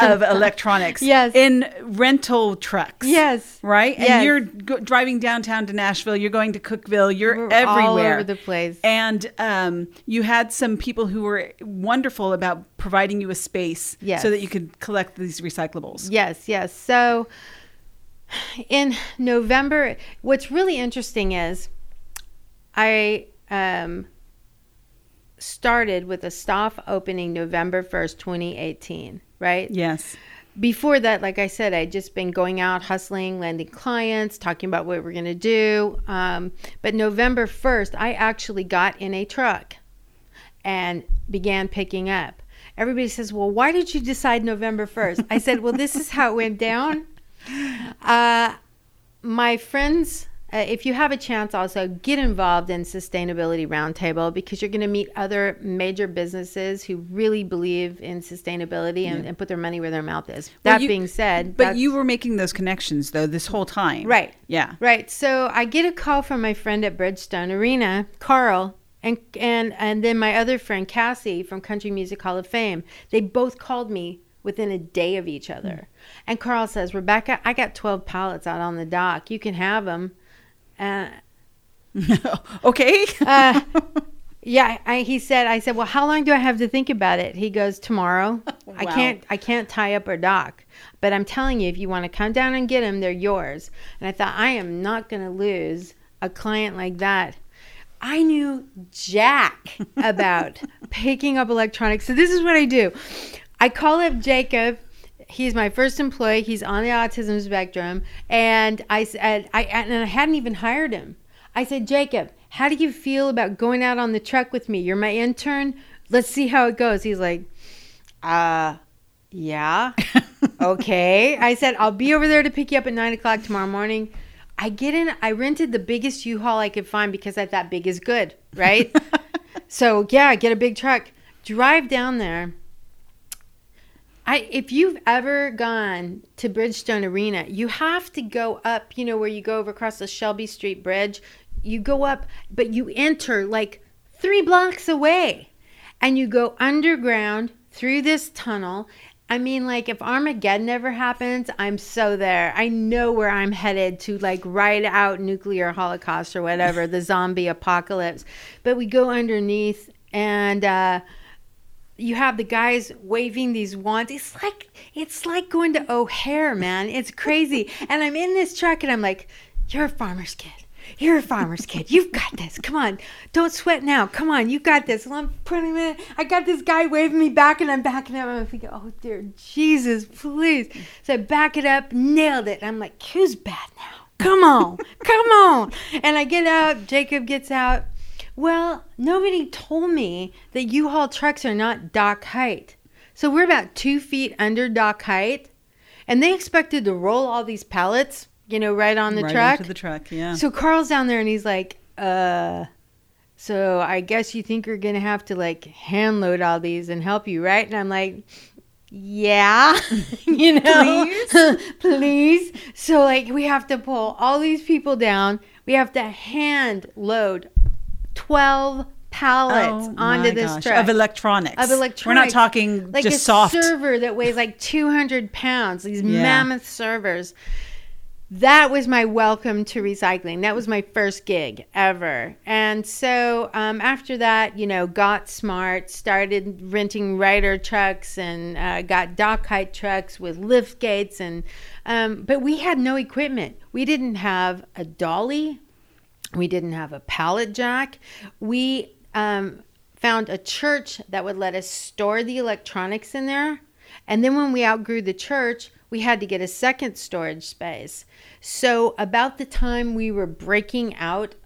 of electronics yes. in rental trucks. Yes. Right? Yes. And you're driving downtown to Nashville. You're going to Cookville. We're everywhere. All over the place. And you had some people who were wonderful about providing you a space yes. so that you could collect these recyclables. Yes, yes. So in November, what's really interesting is I started with a staff opening November 1st, 2018, right? Yes. Before that, like I said, I'd just been going out, hustling, landing clients, talking about what we're going to do. But November 1st, I actually got in a truck and began picking up. Everybody says, well, why did you decide November 1st? I said, well, this is how it went down. My friends... if you have a chance, also get involved in Sustainability Roundtable, because you're going to meet other major businesses who really believe in sustainability and, yeah. and put their money where their mouth is. Well, that being said... But you were making those connections, though, this whole time. Right. Yeah. Right. So I get a call from my friend at Bridgestone Arena, Carl, and then my other friend, Cassie, from Country Music Hall of Fame. They both called me within a day of each other. Mm. And Carl says, Rebecca, I got 12 pallets out on the dock. You can have them. Okay. Yeah. He said, well, how long do I have to think about it? He goes, tomorrow. Wow. I can't tie up or dock, but I'm telling you, if you want to come down and get them, they're yours. And I thought, I am not going to lose a client like that. I knew jack about picking up electronics. So this is what I do. I call up Jacob. He's my first employee. He's on the autism spectrum. And I said, I hadn't even hired him. I said, Jacob, how do you feel about going out on the truck with me? You're my intern. Let's see how it goes. He's like, yeah, okay. I said, I'll be over there to pick you up at 9:00 tomorrow morning. I get in, I rented the biggest U-Haul I could find, because I thought big is good, right? So yeah, get a big truck, drive down there. If you've ever gone to Bridgestone Arena, you have to go up, you know, where you go over across the Shelby Street Bridge. You go up, but you enter like 3 blocks away, and you go underground through this tunnel, I mean, like, if Armageddon ever happens, I'm so there. I know where I'm headed to, like, ride out nuclear holocaust or whatever, the zombie apocalypse. But we go underneath, and you have the guys waving these wands. It's like going to O'Hare, man. It's crazy. And I'm in this truck, and I'm like, you're a farmer's kid. You're a farmer's kid. You've got this. Come on. Don't sweat now. Come on. You got this. Well, I'm putting him in. I got this guy waving me back, and I'm backing up. I'm thinking, oh, dear Jesus, please. So I back it up. Nailed it. I'm like, who's bad now? Come on. Come on. And I get out. Jacob gets out. Well, nobody told me that U-Haul trucks are not dock height. So we're about 2 feet under dock height, and they expected to roll all these pallets, you know, right on the truck. Right onto the truck, yeah. So Carl's down there, and he's like, so I guess you think you're going to have to, like, hand load all these and help you, right? And I'm like, yeah, you know. Please? Please. So, like, we have to pull all these people down. We have to hand load 12 pallets onto this truck. Of electronics. We're not talking like just soft. Like a server that weighs, like, 200 pounds, these mammoth servers. That was my welcome to recycling. That was my first gig ever. And so after that, you know, got smart, started renting rider trucks and got dock height trucks with lift gates. And but we had no equipment. We didn't have a dolly. We didn't have a pallet jack. We found a church that would let us store the electronics in there. And then when we outgrew the church, we had to get a second storage space. So about the time we were breaking out,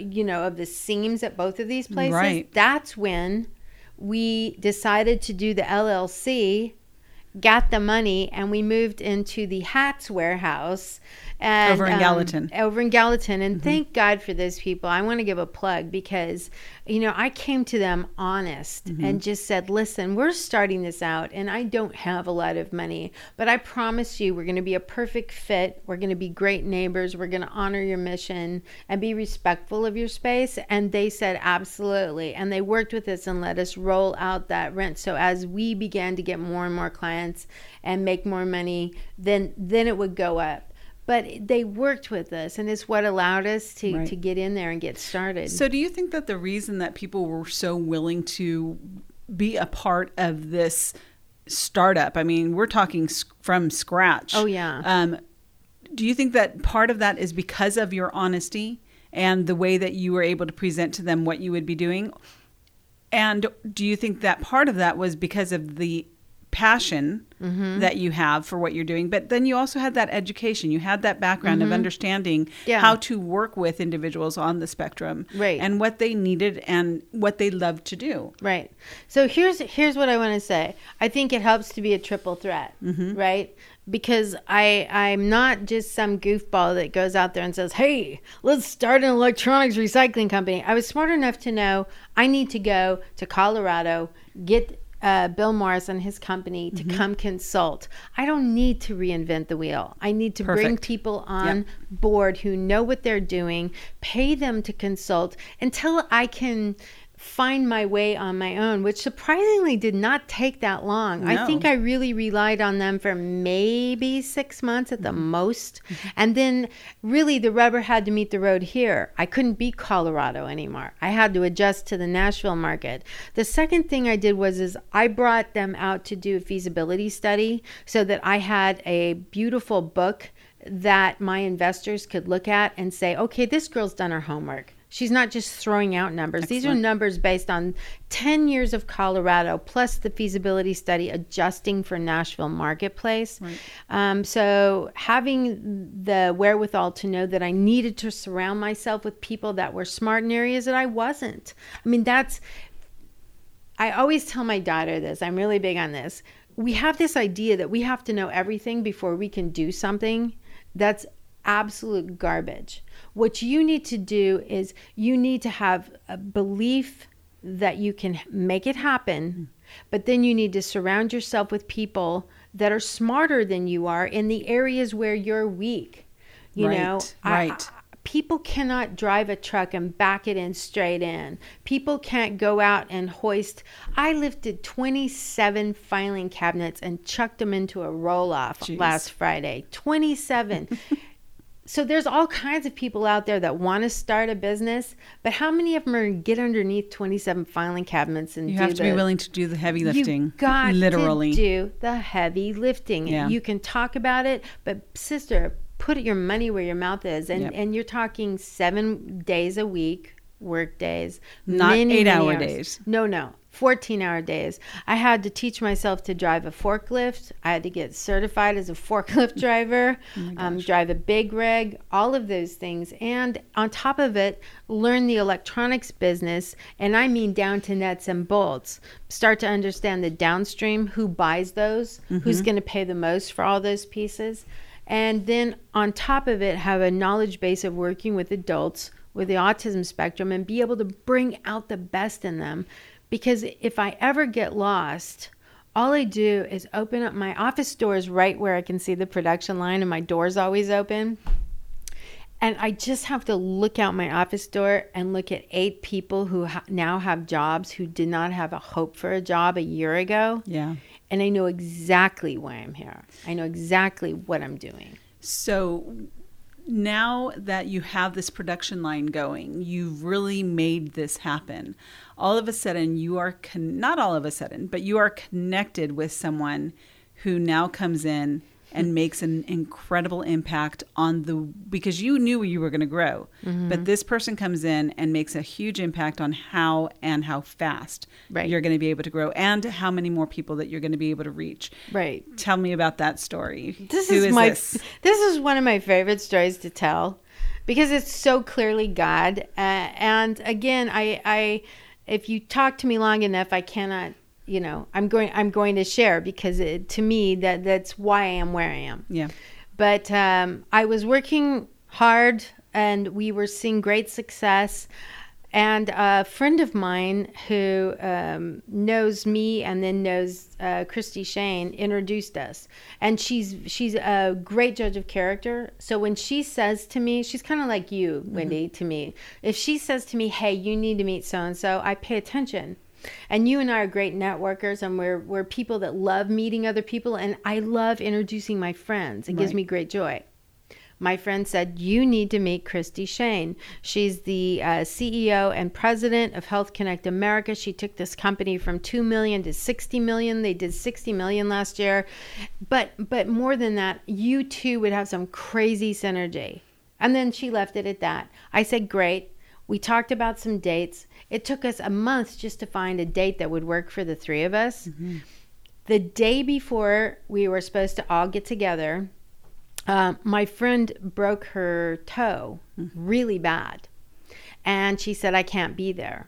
you know, of the seams at both of these places, right, that's when we decided to do the LLC, got the money, and we moved into the Hats Warehouse. And, over in Gallatin. And thank God for those people. I want to give a plug because, you know, I came to them honest and just said, listen, we're starting this out and I don't have a lot of money, but I promise you we're going to be a perfect fit. We're going to be great neighbors. We're going to honor your mission and be respectful of your space. And they said, absolutely. And they worked with us and let us roll out that rent. So as we began to get more and more clients and make more money, then it would go up. But they worked with us, and it's what allowed us to get in there and get started. So do you think that the reason that people were so willing to be a part of this startup, I mean, we're talking from scratch. Oh, yeah. Do you think that part of that is because of your honesty and the way that you were able to present to them what you would be doing? And do you think that part of that was because of the passion that you have for what you're doing, but then you also had that education, you had that background of understanding how to work with individuals on the spectrum, right, and what they needed and what they loved to do, right? So here's what I want to say. I think it helps to be a triple threat, right? Because I'm not just some goofball that goes out there and says, hey, let's start an electronics recycling company. I was smart enough to know I need to go to Colorado, get Bill Morris and his company to come consult. I don't need to reinvent the wheel. I need to bring people on board who know what they're doing, pay them to consult until I can find my way on my own, which surprisingly did not take that long. No. I think I really relied on them for maybe 6 months at the most. And then really the rubber had to meet the road here. I couldn't be Colorado anymore. I had to adjust to the Nashville market. The second thing I did was I brought them out to do a feasibility study so that I had a beautiful book that my investors could look at and say, okay, this girl's done her homework. She's not just throwing out numbers. Excellent. These are numbers based on 10 years of Colorado, plus the feasibility study adjusting for Nashville marketplace. Right. So having the wherewithal to know that I needed to surround myself with people that were smart in areas that I wasn't. I mean, I always tell my daughter this. I'm really big on this. We have this idea that we have to know everything before we can do something. That's absolute garbage. What you need to do is you need to have a belief that you can make it happen, but then you need to surround yourself with people that are smarter than you are in the areas where you're weak. You know, people cannot drive a truck and back it in straight in. People can't go out and hoist. I lifted 27 filing cabinets and chucked them into a roll-off last Friday. 27. So there's all kinds of people out there that want to start a business, but how many of them are going to get underneath 27 filing cabinets and do the... You have to be willing to do the heavy lifting. You got literally to do the heavy lifting. Yeah. You can talk about it, but sister, put your money where your mouth is. And, and you're talking 7 days a week, work days. Not many, 8-hour days. No. 14-hour days. I had to teach myself to drive a forklift. I had to get certified as a forklift driver, drive a big rig, all of those things. And on top of it, learn the electronics business, and I mean down to nuts and bolts. Start to understand the downstream, who buys those, who's going to pay the most for all those pieces. And then on top of it, have a knowledge base of working with adults with the autism spectrum and be able to bring out the best in them. Because if I ever get lost, all I do is open up my office doors right where I can see the production line, and my door's always open. And I just have to look out my office door and look at 8 people who now have jobs who did not have a hope for a job a year ago. Yeah. And I know exactly why I'm here. I know exactly what I'm doing. So now that you have this production line going, you've really made this happen. All of a sudden, you are, not all of a sudden, but you are connected with someone who now comes in and makes an incredible impact on the, because you knew you were going to grow, but this person comes in and makes a huge impact on how and how fast you're going to be able to grow and how many more people that you're going to be able to reach. Right. Tell me about that story. This is one of my favorite stories to tell because it's so clearly God. And again, I, if you talk to me long enough, I cannot, you know, I'm going to share because to me that's why I am where I am. Yeah. But I was working hard and we were seeing great success. And a friend of mine who knows me and then knows Christy Shane introduced us. And she's a great judge of character. So when she says to me, she's kind of like you, Wendy, to me. If she says to me, hey, you need to meet so-and-so, I pay attention. And you and I are great networkers, and we're people that love meeting other people, and I love introducing my friends. It gives me great joy. My friend said, you need to meet Christy Shane. She's the CEO and president of Health Connect America. She took this company from $2 million to $60 million. They did $60 million last year. But more than that, you two would have some crazy synergy. And then she left it at that. I said, great. We talked about some dates. It took us a month just to find a date that would work for the three of us. Mm-hmm. The day before we were supposed to all get together, my friend broke her toe really bad. And she said, I can't be there.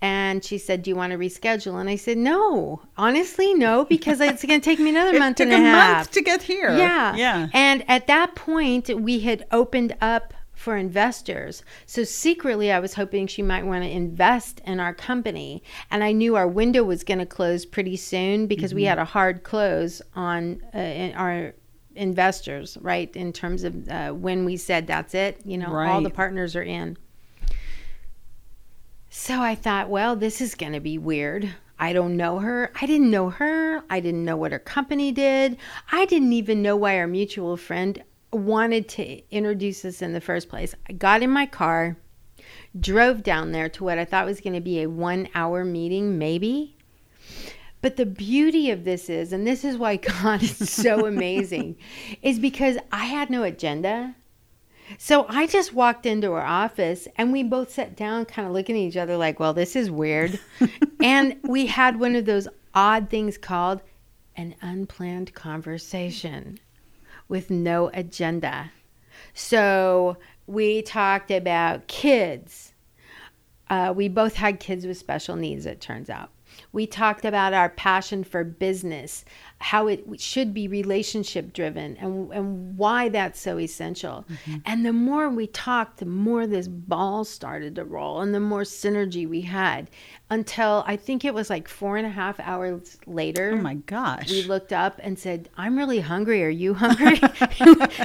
And she said, do you want to reschedule? And I said, no, honestly, no, because it's going to take me another month and a half. It took a month to get here. Yeah. And at that point, we had opened up for investors. So secretly, I was hoping she might want to invest in our company. And I knew our window was going to close pretty soon because we had a hard close on our investors, right? In terms of when we said that's it, you know, all the partners are in. So I thought, well, this is going to be weird. I don't know her. I didn't know her. I didn't know what her company did. I didn't even know why our mutual friend wanted to introduce us in the first place. I got in my car, drove down there to what I thought was going to be a 1-hour meeting, maybe. But the beauty of this is, and this is why God is so amazing, is because I had no agenda. So I just walked into her office and we both sat down kind of looking at each other like, well, this is weird. And we had one of those odd things called an unplanned conversation with no agenda. So we talked about kids. We both had kids with special needs, it turns out. We talked about our passion for business, how it should be relationship driven, and why that's so essential. Mm-hmm. And the more we talked, the more this ball started to roll and the more synergy we had, until I think it was like 4.5 hours later. Oh my gosh. We looked up and said, I'm really hungry. Are you hungry?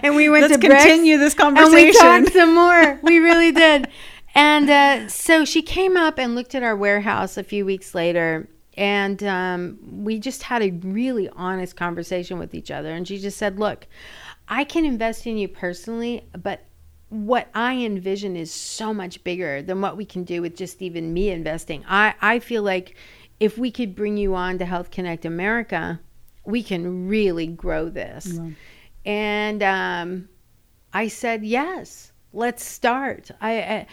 And we went to continue this conversation. And we talked some more. We really did. And so she came up and looked at our warehouse a few weeks later, and we just had a really honest conversation with each other. And she just said, look, I can invest in you personally, but what I envision is so much bigger than what we can do with just even me investing. I feel like if we could bring you on to Health Connect America, we can really grow this. Yeah. And I said, yes, let's start. I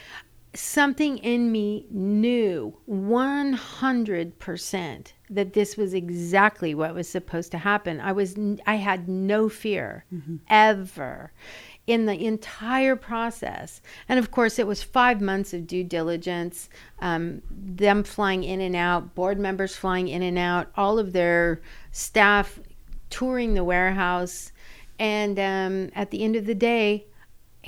something in me knew 100% that this was exactly what was supposed to happen. I had no fear mm-hmm. ever in the entire process. And of course, it was 5 months of due diligence, them flying in and out, board members flying in and out, all of their staff touring the warehouse. And at the end of the day,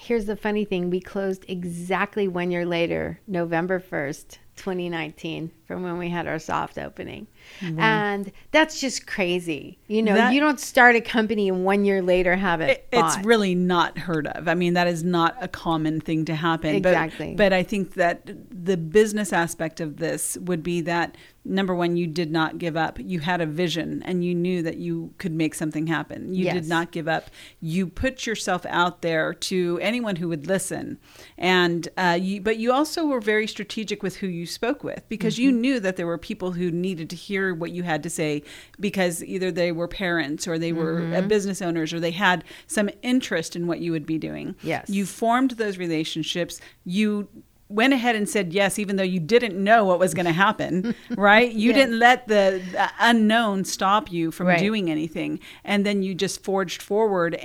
here's the funny thing. We closed exactly 1 year later, November 1st, 2019, from when we had our soft opening. Wow. And that's just crazy. You know, you don't start a company and 1 year later have it bought. It's really not heard of. I mean, that is not a common thing to happen. Exactly. But I think that the business aspect of this would be that, number one, you did not give up. You had a vision and you knew that you could make something happen. You yes. did not give up. You put yourself out there to anyone who would listen. And but you also were very strategic with who you spoke with, because mm-hmm. you knew that there were people who needed to hear what you had to say, because either they were parents or they were mm-hmm. business owners, or they had some interest in what you would be doing. Yes. You formed those relationships. You went ahead and said yes, even though you didn't know what was going to happen, right? You yes. didn't let the unknown stop you from right. doing anything. And then you just forged forward.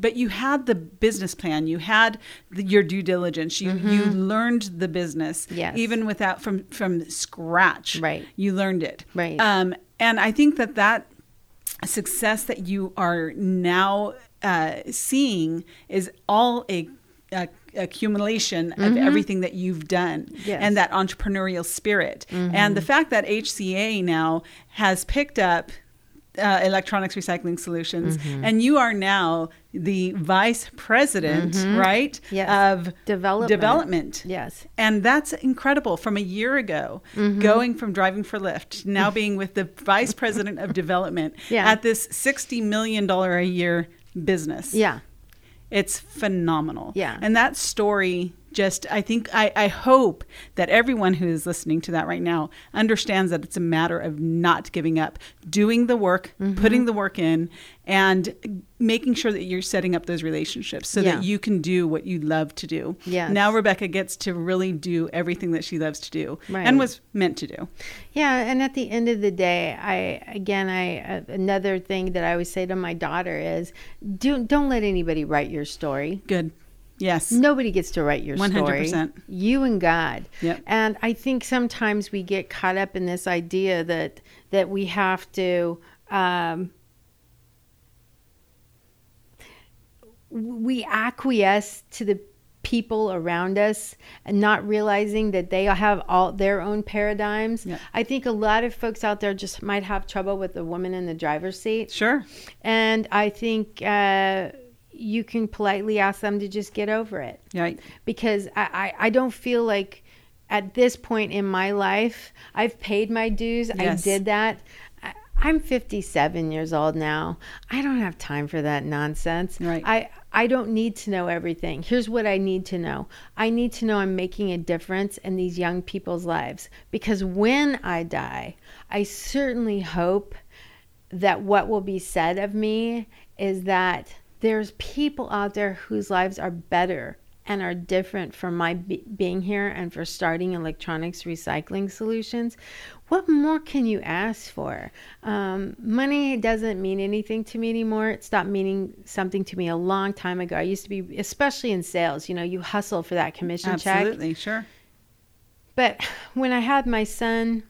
But you had the business plan. You had your due diligence. You mm-hmm. you learned the business, yes. even without from scratch. Right. You learned it. Right. And I think that success that you are now seeing is all a accumulation of mm-hmm. everything that you've done yes. and that entrepreneurial spirit. Mm-hmm. And the fact that HCA now has picked up Electronics Recycling Solutions mm-hmm. and you are now the vice president, mm-hmm. right? Yes. Of development. Yes. And that's incredible. From a year ago, mm-hmm. going from driving for Lyft, now being with the vice president of development yeah. at this $60 million a year business. Yeah. It's phenomenal. Yeah. And that story just, I think, I hope that everyone who is listening to that right now understands that it's a matter of not giving up, doing the work, mm-hmm. putting the work in, and making sure that you're setting up those relationships so yeah. that you can do what you love to do. Yes. Now Rebecca gets to really do everything that she loves to do right. and was meant to do. Yeah. And at the end of the day, I another thing that I always say to my daughter is, don't let anybody write your story. Good. Yes. Nobody gets to write your 100%. Story. You and God. Yep. And I think sometimes we get caught up in this idea that we have to, we acquiesce to the people around us and not realizing that they have all their own paradigms. Yep. I think a lot of folks out there just might have trouble with the woman in the driver's seat. Sure. And I think, you can politely ask them to just get over it. Right. Because I don't feel like at this point in my life, I've paid my dues. Yes. I did that. I'm 57 years old now. I don't have time for that nonsense. Right. I don't need to know everything. Here's what I need to know. I need to know I'm making a difference in these young people's lives. Because when I die, I certainly hope that what will be said of me is that there's people out there whose lives are better and are different from my being here and for starting Electronics Recycling Solutions. What more can you ask for? Money doesn't mean anything to me anymore. It stopped meaning something to me a long time ago. I used to be, especially in sales, you know, you hustle for that commission check. Absolutely, sure. But when I had my son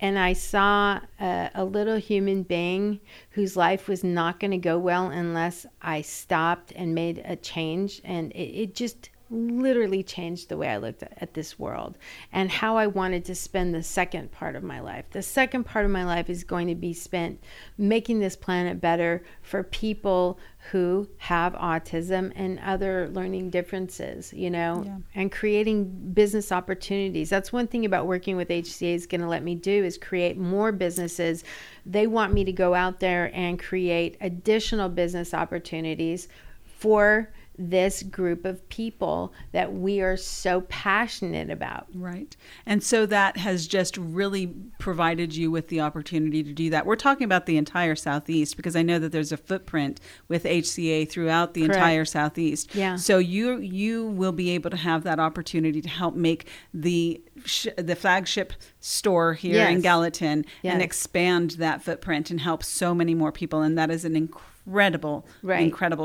and I saw a little human being whose life was not going to go well unless I stopped and made a change. And it just literally changed the way I looked at this world and how I wanted to spend the second part of my life. The second part of my life is going to be spent making this planet better for people who have autism and other learning differences, you know, and creating business opportunities. That's one thing about working with HCA is going to let me do is create more businesses. They want me to go out there and create additional business opportunities for this group of people that we are so passionate about. Right. And so that has just really provided you with the opportunity to do that. We're talking about the entire Southeast because I know that there's a footprint with HCA throughout the entire Southeast. Yeah. So you will be able to have that opportunity to help make the flagship store here in Gallatin and expand that footprint and help so many more people. And that is an incredible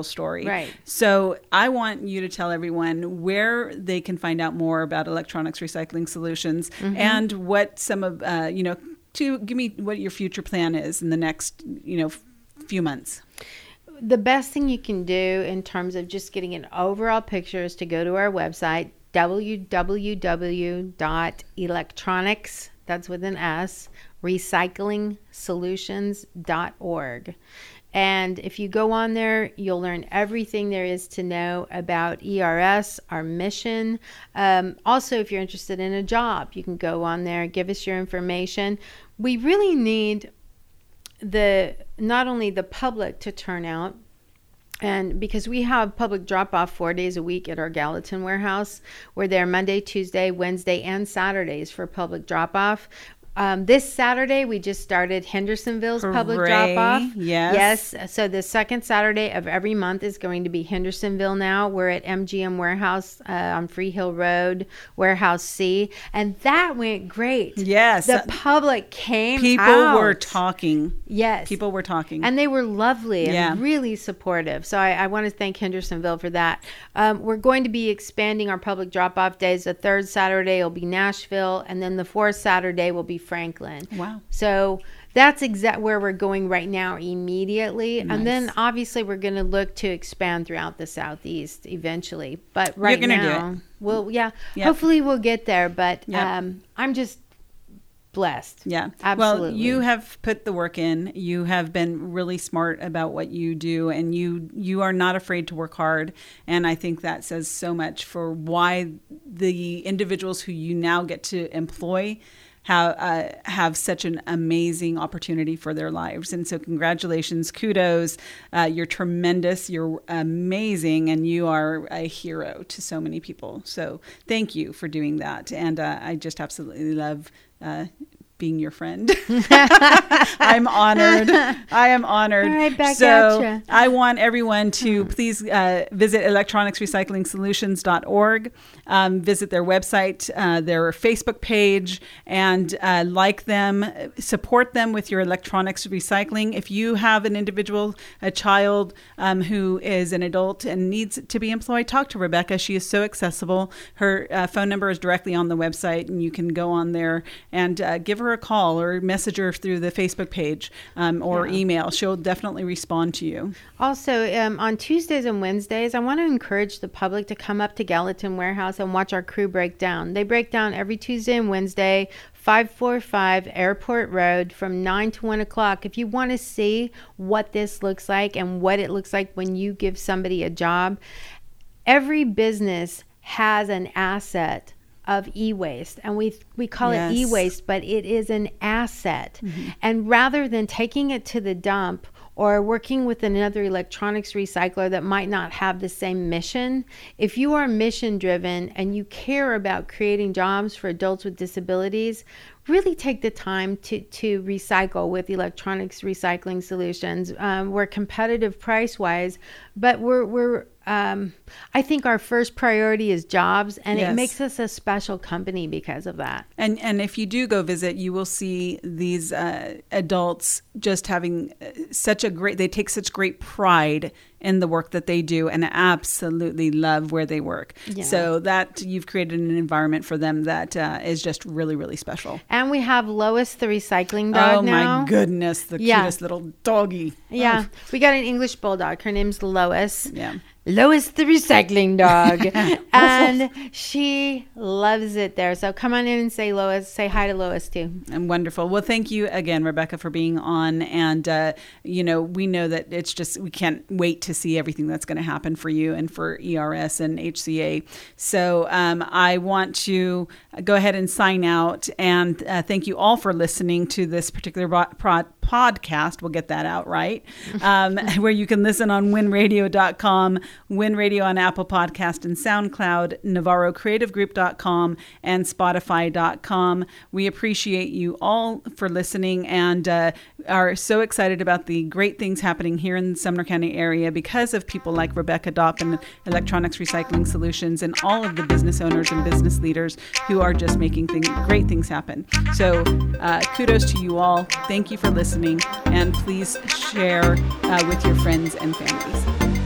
story. Right. So I want you to tell everyone where they can find out more about Electronics Recycling Solutions and what some of, to give me what your future plan is in the next, few months. The best thing you can do in terms of just getting an overall picture is to go to our website, www.electronics, that's with an S, recyclingsolutions.org. And if you go on there, you'll learn everything there is to know about ERS, our mission. Also, if you're interested in a job, you can go on there, give us your information. We really need not only the public to turn out, and because we have public drop-off 4 days a week at our Gallatin warehouse. We're there Monday, Tuesday, Wednesday, and Saturdays for public drop-off. This Saturday, we just started Hendersonville's public drop-off. Yes. So the second Saturday of every month is going to be Hendersonville now. We're at MGM Warehouse on Free Hill Road, Warehouse C. And that went great. Yes. The public came out. People were talking. Yes. People were talking. And they were lovely and really supportive. So I want to thank Hendersonville for that. We're going to be expanding our public drop-off days. The third Saturday will be Nashville. And then the fourth Saturday will be Franklin. Wow. So that's exactly where we're going right now immediately. Nice. And then obviously we're going to look to expand throughout the Southeast eventually. But right now, do it. Well, hopefully we'll get there. But I'm just blessed. Yeah. Absolutely. Well, you have put the work in. You have been really smart about what you do, and you are not afraid to work hard. And I think that says so much for why the individuals who you now get to employ have such an amazing opportunity for their lives. And so congratulations, kudos. You're tremendous, you're amazing, and you are a hero to so many people. So thank you for doing that. And I just absolutely love being your friend. I'm honored. I am honored. All right, back at ya. I want everyone to please visit electronicsrecyclingsolutions.org, visit their website, their Facebook page, and like them, support them with your electronics recycling. If you have an individual, a child who is an adult and needs to be employed, talk to Rebecca. She is so accessible. Her phone number is directly on the website, and you can go on there and give her a call or message her through the Facebook page or email. She'll definitely respond to you. Also, on Tuesdays and Wednesdays, I want to encourage the public to come up to Gallatin Warehouse and watch our crew break down. They break down every Tuesday and Wednesday, 545 Airport Road from 9 to 1 o'clock. If you want to see what this looks like and what it looks like when you give somebody a job, every business has an asset of e-waste, and we call it e-waste, but it is an asset. And rather than taking it to the dump or working with another electronics recycler that might not have the same mission, if you are mission driven and you care about creating jobs for adults with disabilities, really take the time to recycle with Electronics Recycling Solutions. We're competitive price-wise, but we're I think our first priority is jobs, and it makes us a special company because of that. And if you do go visit, you will see these adults just having such a great, they take such great pride in the work that they do and absolutely love where they work. Yeah. So that you've created an environment for them that is just really, really special. And we have Lois, the recycling dog now. Oh, my goodness. The cutest little doggy. Yeah. Oh. We got an English bulldog. Her name's Lois. Yeah. Lois, the recycling dog. And she loves it there. So come on in and say Lois. Say hi to Lois, too. And wonderful. Well, thank you again, Rebecca, for being on. And, you know, we know that it's just, we can't wait to see everything that's going to happen for you and for ERS and HCA. So I want to go ahead and sign out. And thank you all for listening to this particular podcast. We'll get that out right. Where you can listen on winradio.com. Win Radio on Apple Podcast and SoundCloud, NavarroCreativeGroup.com and Spotify.com. We appreciate you all for listening and are so excited about the great things happening here in the Sumner County area because of people like Rebecca Dopp and Electronics Recycling Solutions and all of the business owners and business leaders who are just making great things happen. So kudos to you all. Thank you for listening, and please share with your friends and families.